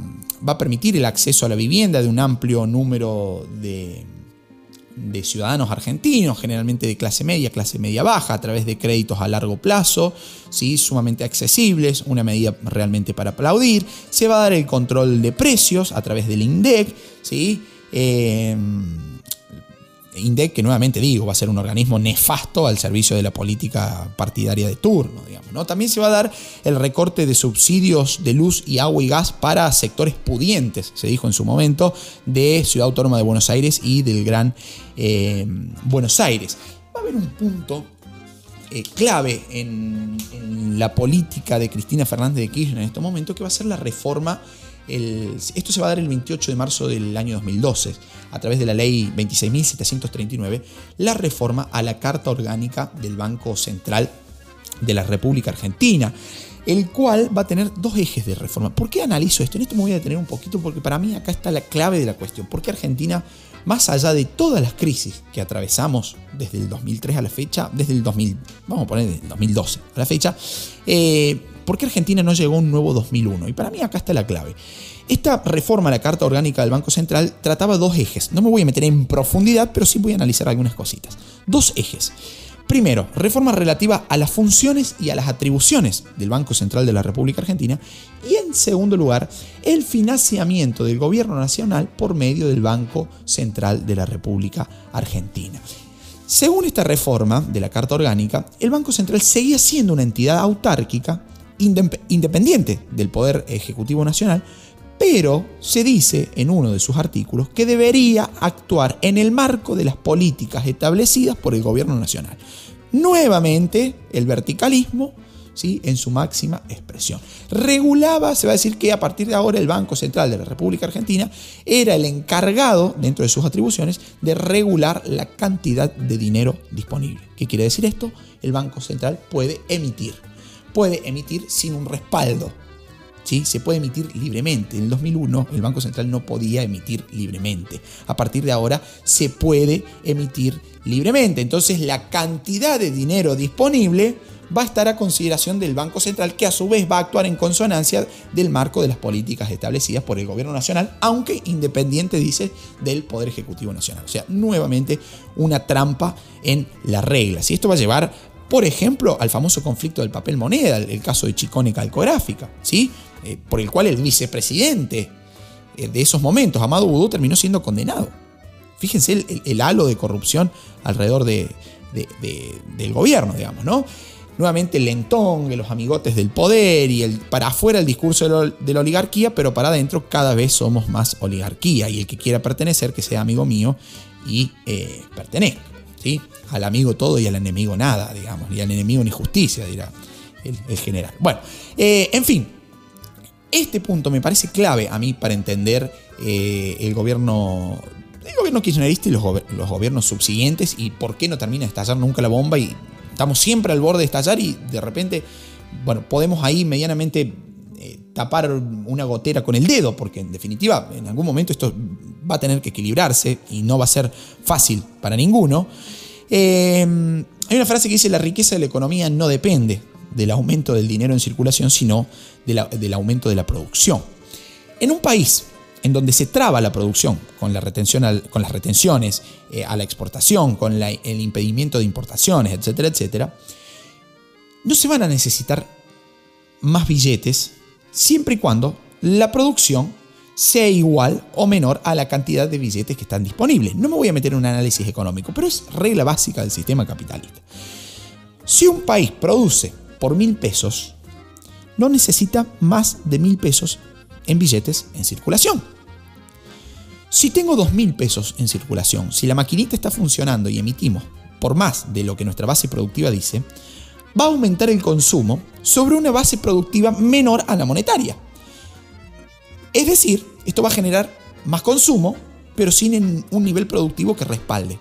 va a permitir el acceso a la vivienda de un amplio número de... de ciudadanos argentinos, generalmente de clase media, clase media baja, a través de créditos a largo plazo, ¿sí? Sumamente accesibles, una medida realmente para aplaudir. Se va a dar el control de precios a través del INDEC, ¿sí? Eh, INDEC, que nuevamente digo, va a ser un organismo nefasto al servicio de la política partidaria de turno, digamos, ¿no? También se va a dar el recorte de subsidios de luz y agua y gas para sectores pudientes, se dijo en su momento, de Ciudad Autónoma de Buenos Aires y del Gran eh, Buenos Aires. Va a haber un punto eh, clave en, en la política de Cristina Fernández de Kirchner en estos momentos, que va a ser la reforma. El, esto se va a dar el veintiocho de marzo del año dos mil doce, a través de la ley veintiséis mil setecientos treinta y nueve, la reforma a la Carta Orgánica del Banco Central de la República Argentina, el cual va a tener dos ejes de reforma. ¿Por qué analizo esto? En esto me voy a detener un poquito, porque para mí acá está la clave de la cuestión. ¿Por qué Argentina, más allá de todas las crisis que atravesamos desde el dos mil tres a la fecha, desde el dos mil, vamos a poner desde el dos mil doce a la fecha, eh, ¿por qué Argentina no llegó a un nuevo dos mil uno? Y para mí acá está la clave. Esta reforma a la Carta Orgánica del Banco Central trataba dos ejes. No me voy a meter en profundidad, pero sí voy a analizar algunas cositas. Dos ejes. Primero, reforma relativa a las funciones y a las atribuciones del Banco Central de la República Argentina. Y en segundo lugar, el financiamiento del gobierno nacional por medio del Banco Central de la República Argentina. Según esta reforma de la Carta Orgánica, el Banco Central seguía siendo una entidad autárquica, independiente del Poder Ejecutivo Nacional, pero se dice en uno de sus artículos que debería actuar en el marco de las políticas establecidas por el gobierno nacional. Nuevamente, el verticalismo, ¿sí? En su máxima expresión. Regulaba, se va a decir que a partir de ahora el Banco Central de la República Argentina era el encargado, dentro de sus atribuciones, de regular la cantidad de dinero disponible. ¿Qué quiere decir esto? El Banco Central puede emitir. Puede emitir sin un respaldo, ¿sí? Se puede emitir libremente. En el dos mil uno el Banco Central no podía emitir libremente. A partir de ahora se puede emitir libremente. Entonces la cantidad de dinero disponible va a estar a consideración del Banco Central, que a su vez va a actuar en consonancia del marco de las políticas establecidas por el gobierno nacional, aunque independiente, dice, del Poder Ejecutivo Nacional. O sea, nuevamente una trampa en las reglas. Y esto va a llevar por ejemplo, al famoso conflicto del papel moneda, el caso de Chicone Calcográfica, ¿sí? eh, por el cual el vicepresidente eh, de esos momentos, Amado Boudou, terminó siendo condenado. Fíjense el, el, el halo de corrupción alrededor de, de, de, del gobierno, digamos, ¿no? Nuevamente el lentón, los amigotes del poder y el, para afuera el discurso de, lo, de la oligarquía, pero para adentro cada vez somos más oligarquía y el que quiera pertenecer que sea amigo mío y eh, pertenezca, ¿sí? Al amigo todo y al enemigo nada, digamos, y al enemigo ni justicia, dirá el, el general. Bueno, eh, en fin, este punto me parece clave a mí para entender eh, el gobierno... el gobierno kirchnerista y los, gober- los gobiernos subsiguientes y por qué no termina de estallar nunca la bomba y estamos siempre al borde de estallar y de repente, bueno, podemos ahí medianamente eh, tapar una gotera con el dedo porque en definitiva en algún momento esto va a tener que equilibrarse y no va a ser fácil para ninguno. Eh, hay una frase que dice: la riqueza de la economía no depende del aumento del dinero en circulación, sino de la, del aumento de la producción. En un país en donde se traba la producción, con, la retención al, con las retenciones eh, a la exportación, con la, el impedimento de importaciones, etcétera, etcétera, no se van a necesitar más billetes siempre y cuando la producción sea igual o menor a la cantidad de billetes que están disponibles. No me voy a meter en un análisis económico, pero es regla básica del sistema capitalista. Si un país produce por mil pesos, no necesita más de mil pesos en billetes en circulación. Si tengo dos mil pesos en circulación, si la maquinita está funcionando y emitimos por más de lo que nuestra base productiva dice, va a aumentar el consumo sobre una base productiva menor a la monetaria. Es decir, esto va a generar más consumo, pero sin un nivel productivo que respalde.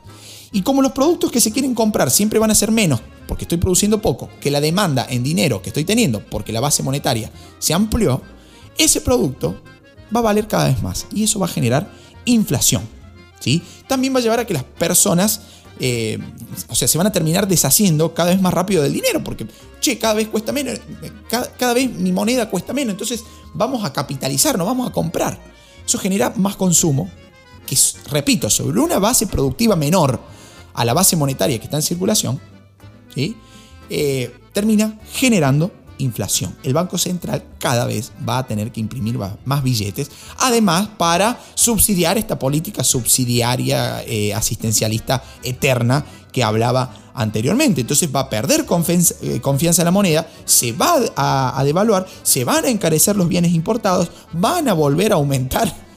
Y como los productos que se quieren comprar siempre van a ser menos, porque estoy produciendo poco, que la demanda en dinero que estoy teniendo, porque la base monetaria se amplió, ese producto va a valer cada vez más y eso va a generar inflación, ¿sí? También va a llevar a que las personas, eh, o sea, se van a terminar deshaciendo cada vez más rápido del dinero porque, che, cada vez cuesta menos, cada, cada vez mi moneda cuesta menos, entonces vamos a capitalizar, no vamos a comprar. Eso genera más consumo que, repito, sobre una base productiva menor a la base monetaria que está en circulación, ¿sí? eh, termina generando inflación. El Banco Central cada vez va a tener que imprimir más billetes, además para subsidiar esta política subsidiaria eh, asistencialista eterna que hablaba anteriormente. Entonces va a perder confianza, eh, confianza en la moneda, se va a, a devaluar, se van a encarecer los bienes importados, van a volver a aumentar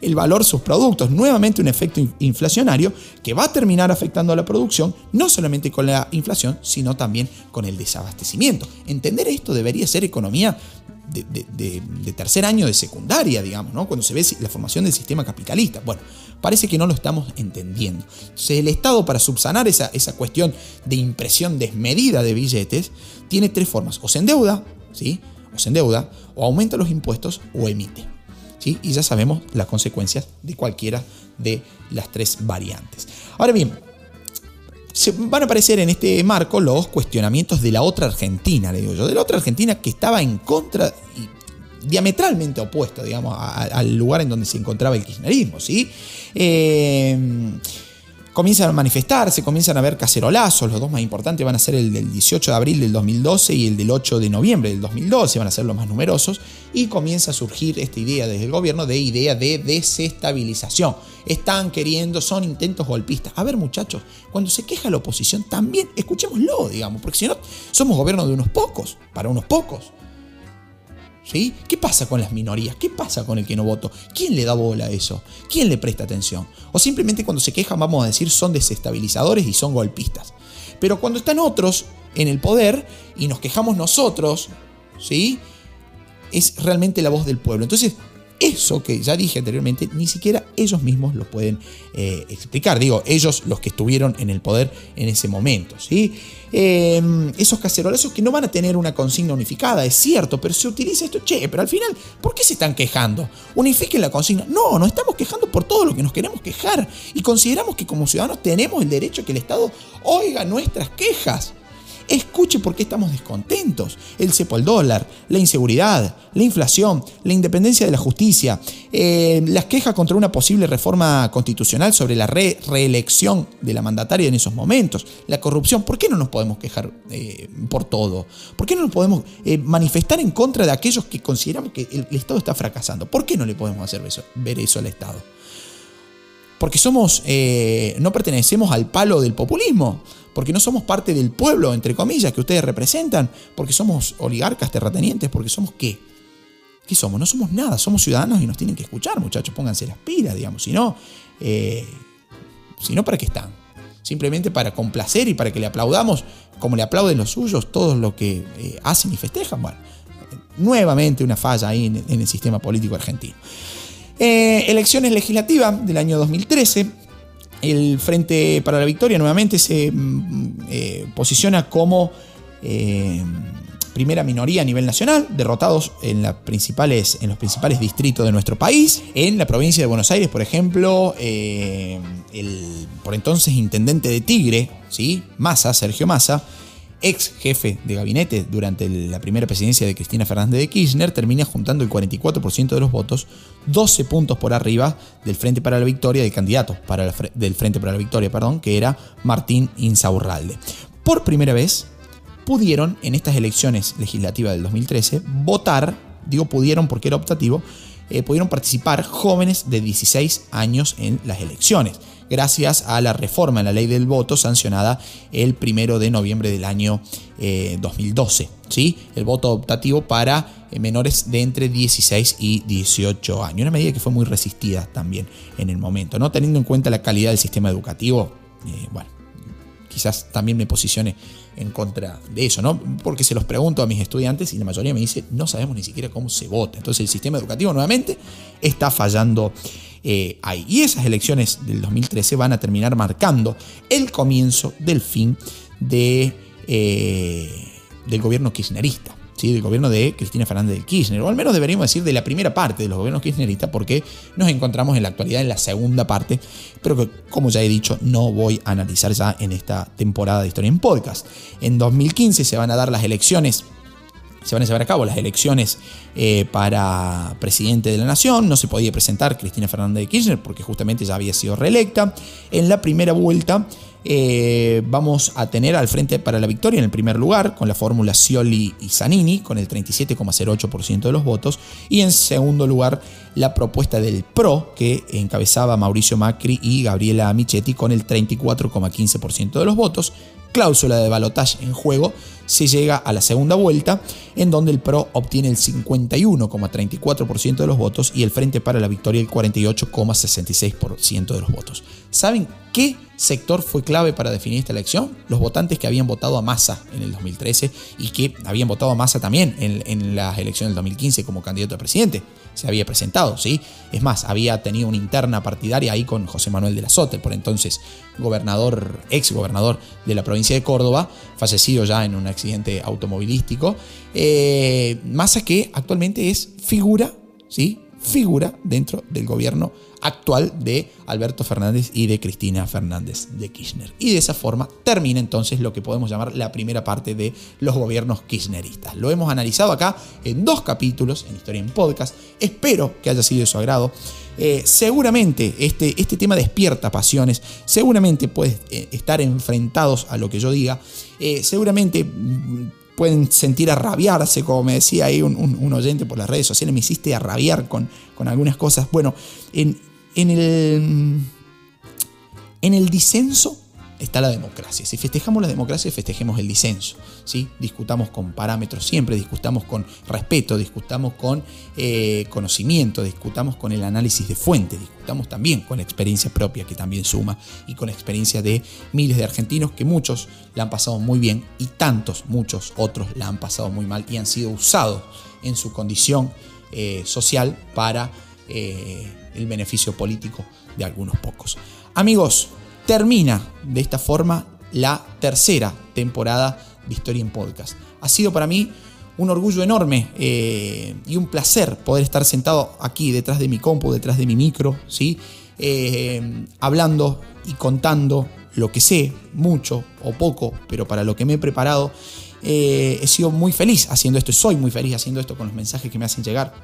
el valor de sus productos, nuevamente un efecto inflacionario que va a terminar afectando a la producción, no solamente con la inflación, sino también con el desabastecimiento. Entender esto debería ser economía de, de, de, de tercer año de secundaria, digamos, ¿no? Cuando se ve la formación del sistema capitalista. Bueno, parece que no lo estamos entendiendo. Entonces el Estado, para subsanar esa, esa cuestión de impresión desmedida de billetes, tiene tres formas: o se endeuda, ¿sí? O se endeuda, o aumenta los impuestos, o emite. ¿Sí? Y ya sabemos las consecuencias de cualquiera de las tres variantes. Ahora bien, se van a aparecer en este marco los cuestionamientos de la otra Argentina, le digo yo, de la otra Argentina que estaba en contra, diametralmente opuesta, digamos, a, a, al lugar en donde se encontraba el kirchnerismo, ¿sí? Eh, comienzan a manifestarse, comienzan a haber cacerolazos, los dos más importantes van a ser el del dieciocho de abril del dos mil doce y el del ocho de noviembre del dos mil doce, van a ser los más numerosos, y comienza a surgir esta idea desde el gobierno de idea de desestabilización. Están queriendo, son intentos golpistas. A ver, muchachos, cuando se queja la oposición también, escuchémoslo, digamos, porque si no, somos gobierno de unos pocos, para unos pocos. ¿Sí? ¿Qué pasa con las minorías? ¿Qué pasa con el que no votó? ¿Quién le da bola a eso? ¿Quién le presta atención? O simplemente cuando se quejan vamos a decir son desestabilizadores y son golpistas. Pero cuando están otros en el poder y nos quejamos nosotros, ¿sí? Es realmente la voz del pueblo. Entonces, eso que ya dije anteriormente, ni siquiera ellos mismos lo pueden eh, explicar. Digo, ellos los que estuvieron en el poder en ese momento, ¿sí? Eh, esos cacerolazos que no van a tener una consigna unificada, es cierto, pero se utiliza esto. Che, pero al final, ¿por qué se están quejando? Unifiquen la consigna. No, nos estamos quejando por todo lo que nos queremos quejar. Y consideramos que como ciudadanos tenemos el derecho a que el Estado oiga nuestras quejas. Escuche por qué estamos descontentos. El cepo al dólar, la inseguridad, la inflación, la independencia de la justicia, eh, las quejas contra una posible reforma constitucional sobre la re reelección de la mandataria en esos momentos, la corrupción. ¿Por qué no nos podemos quejar eh, por todo? ¿Por qué no nos podemos eh, manifestar en contra de aquellos que consideramos que el, el Estado está fracasando? ¿Por qué no le podemos hacer eso, ver eso al Estado? Porque somos, eh, no pertenecemos al palo del populismo, porque no somos parte del pueblo, entre comillas, que ustedes representan, porque somos oligarcas, terratenientes, porque somos ¿qué? ¿Qué somos? No somos nada, somos ciudadanos y nos tienen que escuchar, muchachos, pónganse las pilas, digamos, si no, eh, si no, ¿para qué están? Simplemente para complacer y para que le aplaudamos, como le aplauden los suyos, todos los que eh, hacen y festejan. Bueno, nuevamente una falla ahí en, en el sistema político argentino. Eh, elecciones legislativas del año dos mil trece, el Frente para la Victoria nuevamente se eh, posiciona como eh, primera minoría a nivel nacional, derrotados en, las principales, en los principales distritos de nuestro país. En la provincia de Buenos Aires, por ejemplo, eh, el por entonces intendente de Tigre, ¿sí? Massa, Sergio Massa, ex jefe de gabinete durante la primera presidencia de Cristina Fernández de Kirchner, termina juntando el cuarenta y cuatro por ciento de los votos, doce puntos por arriba del Frente para la Victoria, del candidato para la, del Frente para la Victoria, perdón, que era Martín Insaurralde. Por primera vez pudieron en estas elecciones legislativas del dos mil trece votar, digo pudieron porque era optativo, eh, pudieron participar jóvenes de dieciséis años en las elecciones, gracias a la reforma en la ley del voto sancionada el primero de noviembre del año eh, dos mil doce. ¿Sí? El voto optativo para eh, menores de entre dieciséis y dieciocho años. Una medida que fue muy resistida también en el momento, ¿no? Teniendo en cuenta la calidad del sistema educativo, eh, bueno, quizás también me posicione en contra de eso, ¿no? Porque se los pregunto a mis estudiantes y la mayoría me dice, no sabemos ni siquiera cómo se vota. Entonces el sistema educativo nuevamente está fallando Eh, hay. Y esas elecciones del dos mil trece van a terminar marcando el comienzo del fin de, eh, del gobierno kirchnerista, ¿sí? Del gobierno de Cristina Fernández de Kirchner, o al menos deberíamos decir de la primera parte de los gobiernos kirchneristas, porque nos encontramos en la actualidad en la segunda parte, pero que, como ya he dicho, no voy a analizar ya en esta temporada de Historia en Podcast. En dos mil quince se van a dar las elecciones Se van a llevar a cabo las elecciones eh, para presidente de la nación. No se podía presentar Cristina Fernández de Kirchner porque justamente ya había sido reelecta. En la primera vuelta eh, vamos a tener al Frente para la Victoria en el primer lugar, con la fórmula Scioli y Zanini, con el treinta y siete coma cero ocho por ciento de los votos. Y en segundo lugar, la propuesta del P R O, que encabezaba Mauricio Macri y Gabriela Michetti, con el treinta y cuatro coma quince por ciento de los votos. Cláusula de balotaje en juego, se llega a la segunda vuelta, en donde el P R O obtiene el cincuenta y uno coma treinta y cuatro por ciento de los votos y el Frente para la Victoria el cuarenta y ocho coma sesenta y seis por ciento de los votos. ¿Saben qué sector fue clave para definir esta elección? Los votantes que habían votado a Massa en el dos mil trece y que habían votado a Massa también en, en las elecciones del dos mil quince como candidato a presidente. Se había presentado, ¿sí? Es más, había tenido una interna partidaria ahí con José Manuel de la Sota, el por entonces gobernador, ex gobernador de la provincia de Córdoba, fallecido ya en un accidente automovilístico. Eh, Massa, que actualmente es figura, ¿sí? Figura dentro del gobierno actual de Alberto Fernández y de Cristina Fernández de Kirchner. Y de esa forma termina entonces lo que podemos llamar la primera parte de los gobiernos kirchneristas. Lo hemos analizado acá en dos capítulos, en Historia en Podcast. Espero que haya sido de su agrado. Eh, seguramente este, este tema despierta pasiones, seguramente puedes eh, estar enfrentados a lo que yo diga, eh, seguramente pueden sentir arrabiarse, como me decía ahí un, un, un oyente por las redes sociales, me hiciste arrabiar con, con algunas cosas. Bueno, en, en, el, en el disenso está la democracia. Si festejamos la democracia, festejemos el disenso, ¿sí? Discutamos con parámetros siempre, discutamos con respeto, discutamos con eh, conocimiento, discutamos con el análisis de fuente, discutamos también con experiencia propia, que también suma, y con experiencia de miles de argentinos que muchos la han pasado muy bien y tantos, muchos otros la han pasado muy mal y han sido usados en su condición eh, social para eh, el beneficio político de algunos pocos. Amigos, termina de esta forma la tercera temporada de Historia en Podcast. Ha sido para mí un orgullo enorme eh, y un placer poder estar sentado aquí detrás de mi compu, detrás de mi micro, ¿sí? eh, hablando y contando lo que sé, mucho o poco, pero para lo que me he preparado, eh, he sido muy feliz haciendo esto, soy muy feliz haciendo esto con los mensajes que me hacen llegar.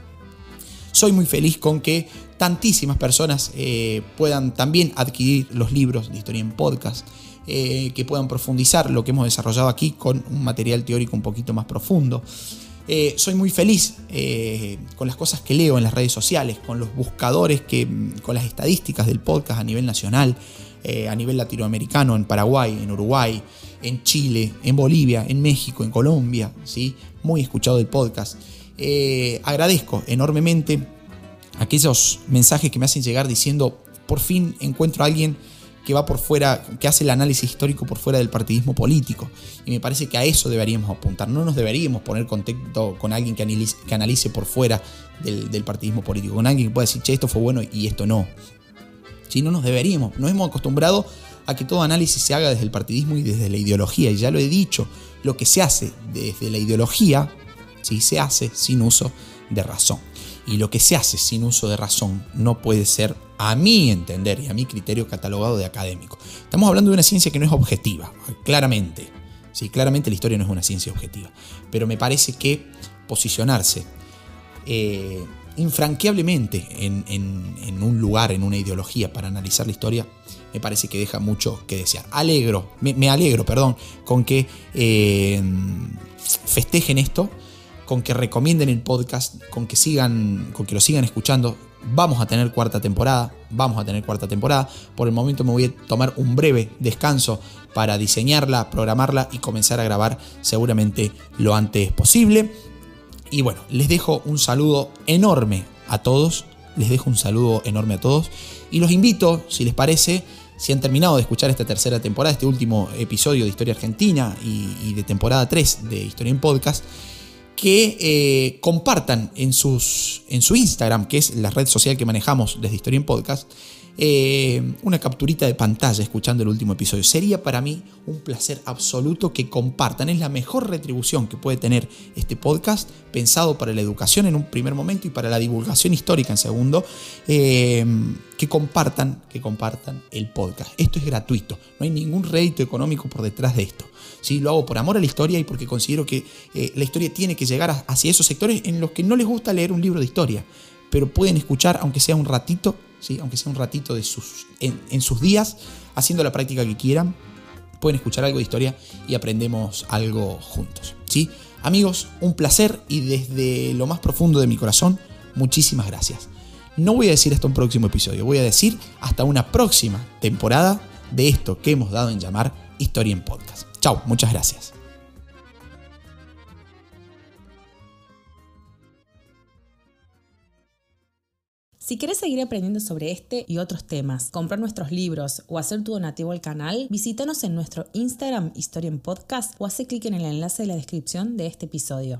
Soy muy feliz con que tantísimas personas eh, puedan también adquirir los libros de Historia en Podcast, eh, que puedan profundizar lo que hemos desarrollado aquí con un material teórico un poquito más profundo. Eh, soy muy feliz eh, con las cosas que leo en las redes sociales, con los buscadores, que, con las estadísticas del podcast a nivel nacional, eh, a nivel latinoamericano, en Paraguay, en Uruguay, en Chile, en Bolivia, en México, en Colombia, ¿sí? Muy escuchado el podcast. Eh, agradezco enormemente aquellos mensajes que me hacen llegar diciendo: por fin encuentro a alguien que va por fuera, que hace el análisis histórico por fuera del partidismo político. Y me parece que a eso deberíamos apuntar. No nos deberíamos poner contacto con alguien que analice, que analice por fuera del, del partidismo político, con alguien que pueda decir: che, esto fue bueno y esto no. Si no nos deberíamos, nos hemos acostumbrado a que todo análisis se haga desde el partidismo y desde la ideología. Y ya lo he dicho, lo que se hace desde la ideología, ¿sí?, se hace sin uso de razón. Y lo que se hace sin uso de razón no puede ser, a mi entender y a mi criterio, catalogado de académico. Estamos hablando de una ciencia que no es objetiva, claramente. Sí, claramente la historia no es una ciencia objetiva. Pero me parece que posicionarse eh, infranqueablemente en, en, en un lugar, en una ideología, para analizar la historia, me parece que deja mucho que desear. Alegro, me, me alegro, perdón, con que eh, festejen esto, con que recomienden el podcast, con que sigan, con que lo sigan escuchando. Vamos a tener cuarta temporada, vamos a tener cuarta temporada. Por el momento me voy a tomar un breve descanso para diseñarla, programarla y comenzar a grabar seguramente lo antes posible. Y bueno, les dejo un saludo enorme a todos, les dejo un saludo enorme a todos y los invito, si les parece, si han terminado de escuchar esta tercera temporada, este último episodio de Historia Argentina y, y de temporada tres de Historia en Podcast, que eh, compartan en, sus, en su Instagram, que es la red social que manejamos desde Historia en Podcast, eh, una capturita de pantalla escuchando el último episodio. Sería para mí un placer absoluto que compartan. Es la mejor retribución que puede tener este podcast, pensado para la educación en un primer momento y para la divulgación histórica en segundo. Eh, que compartan, que compartan el podcast. Esto es gratuito, no hay ningún rédito económico por detrás de esto. Sí, lo hago por amor a la historia y porque considero que eh, la historia tiene que llegar a, hacia esos sectores en los que no les gusta leer un libro de historia, pero pueden escuchar, aunque sea un ratito, ¿sí?, aunque sea un ratito de sus, en, en sus días, haciendo la práctica que quieran, pueden escuchar algo de historia y aprendemos algo juntos, ¿sí? Amigos, un placer y desde lo más profundo de mi corazón, muchísimas gracias. No voy a decir hasta un próximo episodio, voy a decir hasta una próxima temporada de esto que hemos dado en llamar Historia en Podcast. Chau, muchas gracias. Si querés seguir aprendiendo sobre este y otros temas, comprar nuestros libros o hacer tu donativo al canal, visítanos en nuestro Instagram Historia en Podcast o hace clic en el enlace de la descripción de este episodio.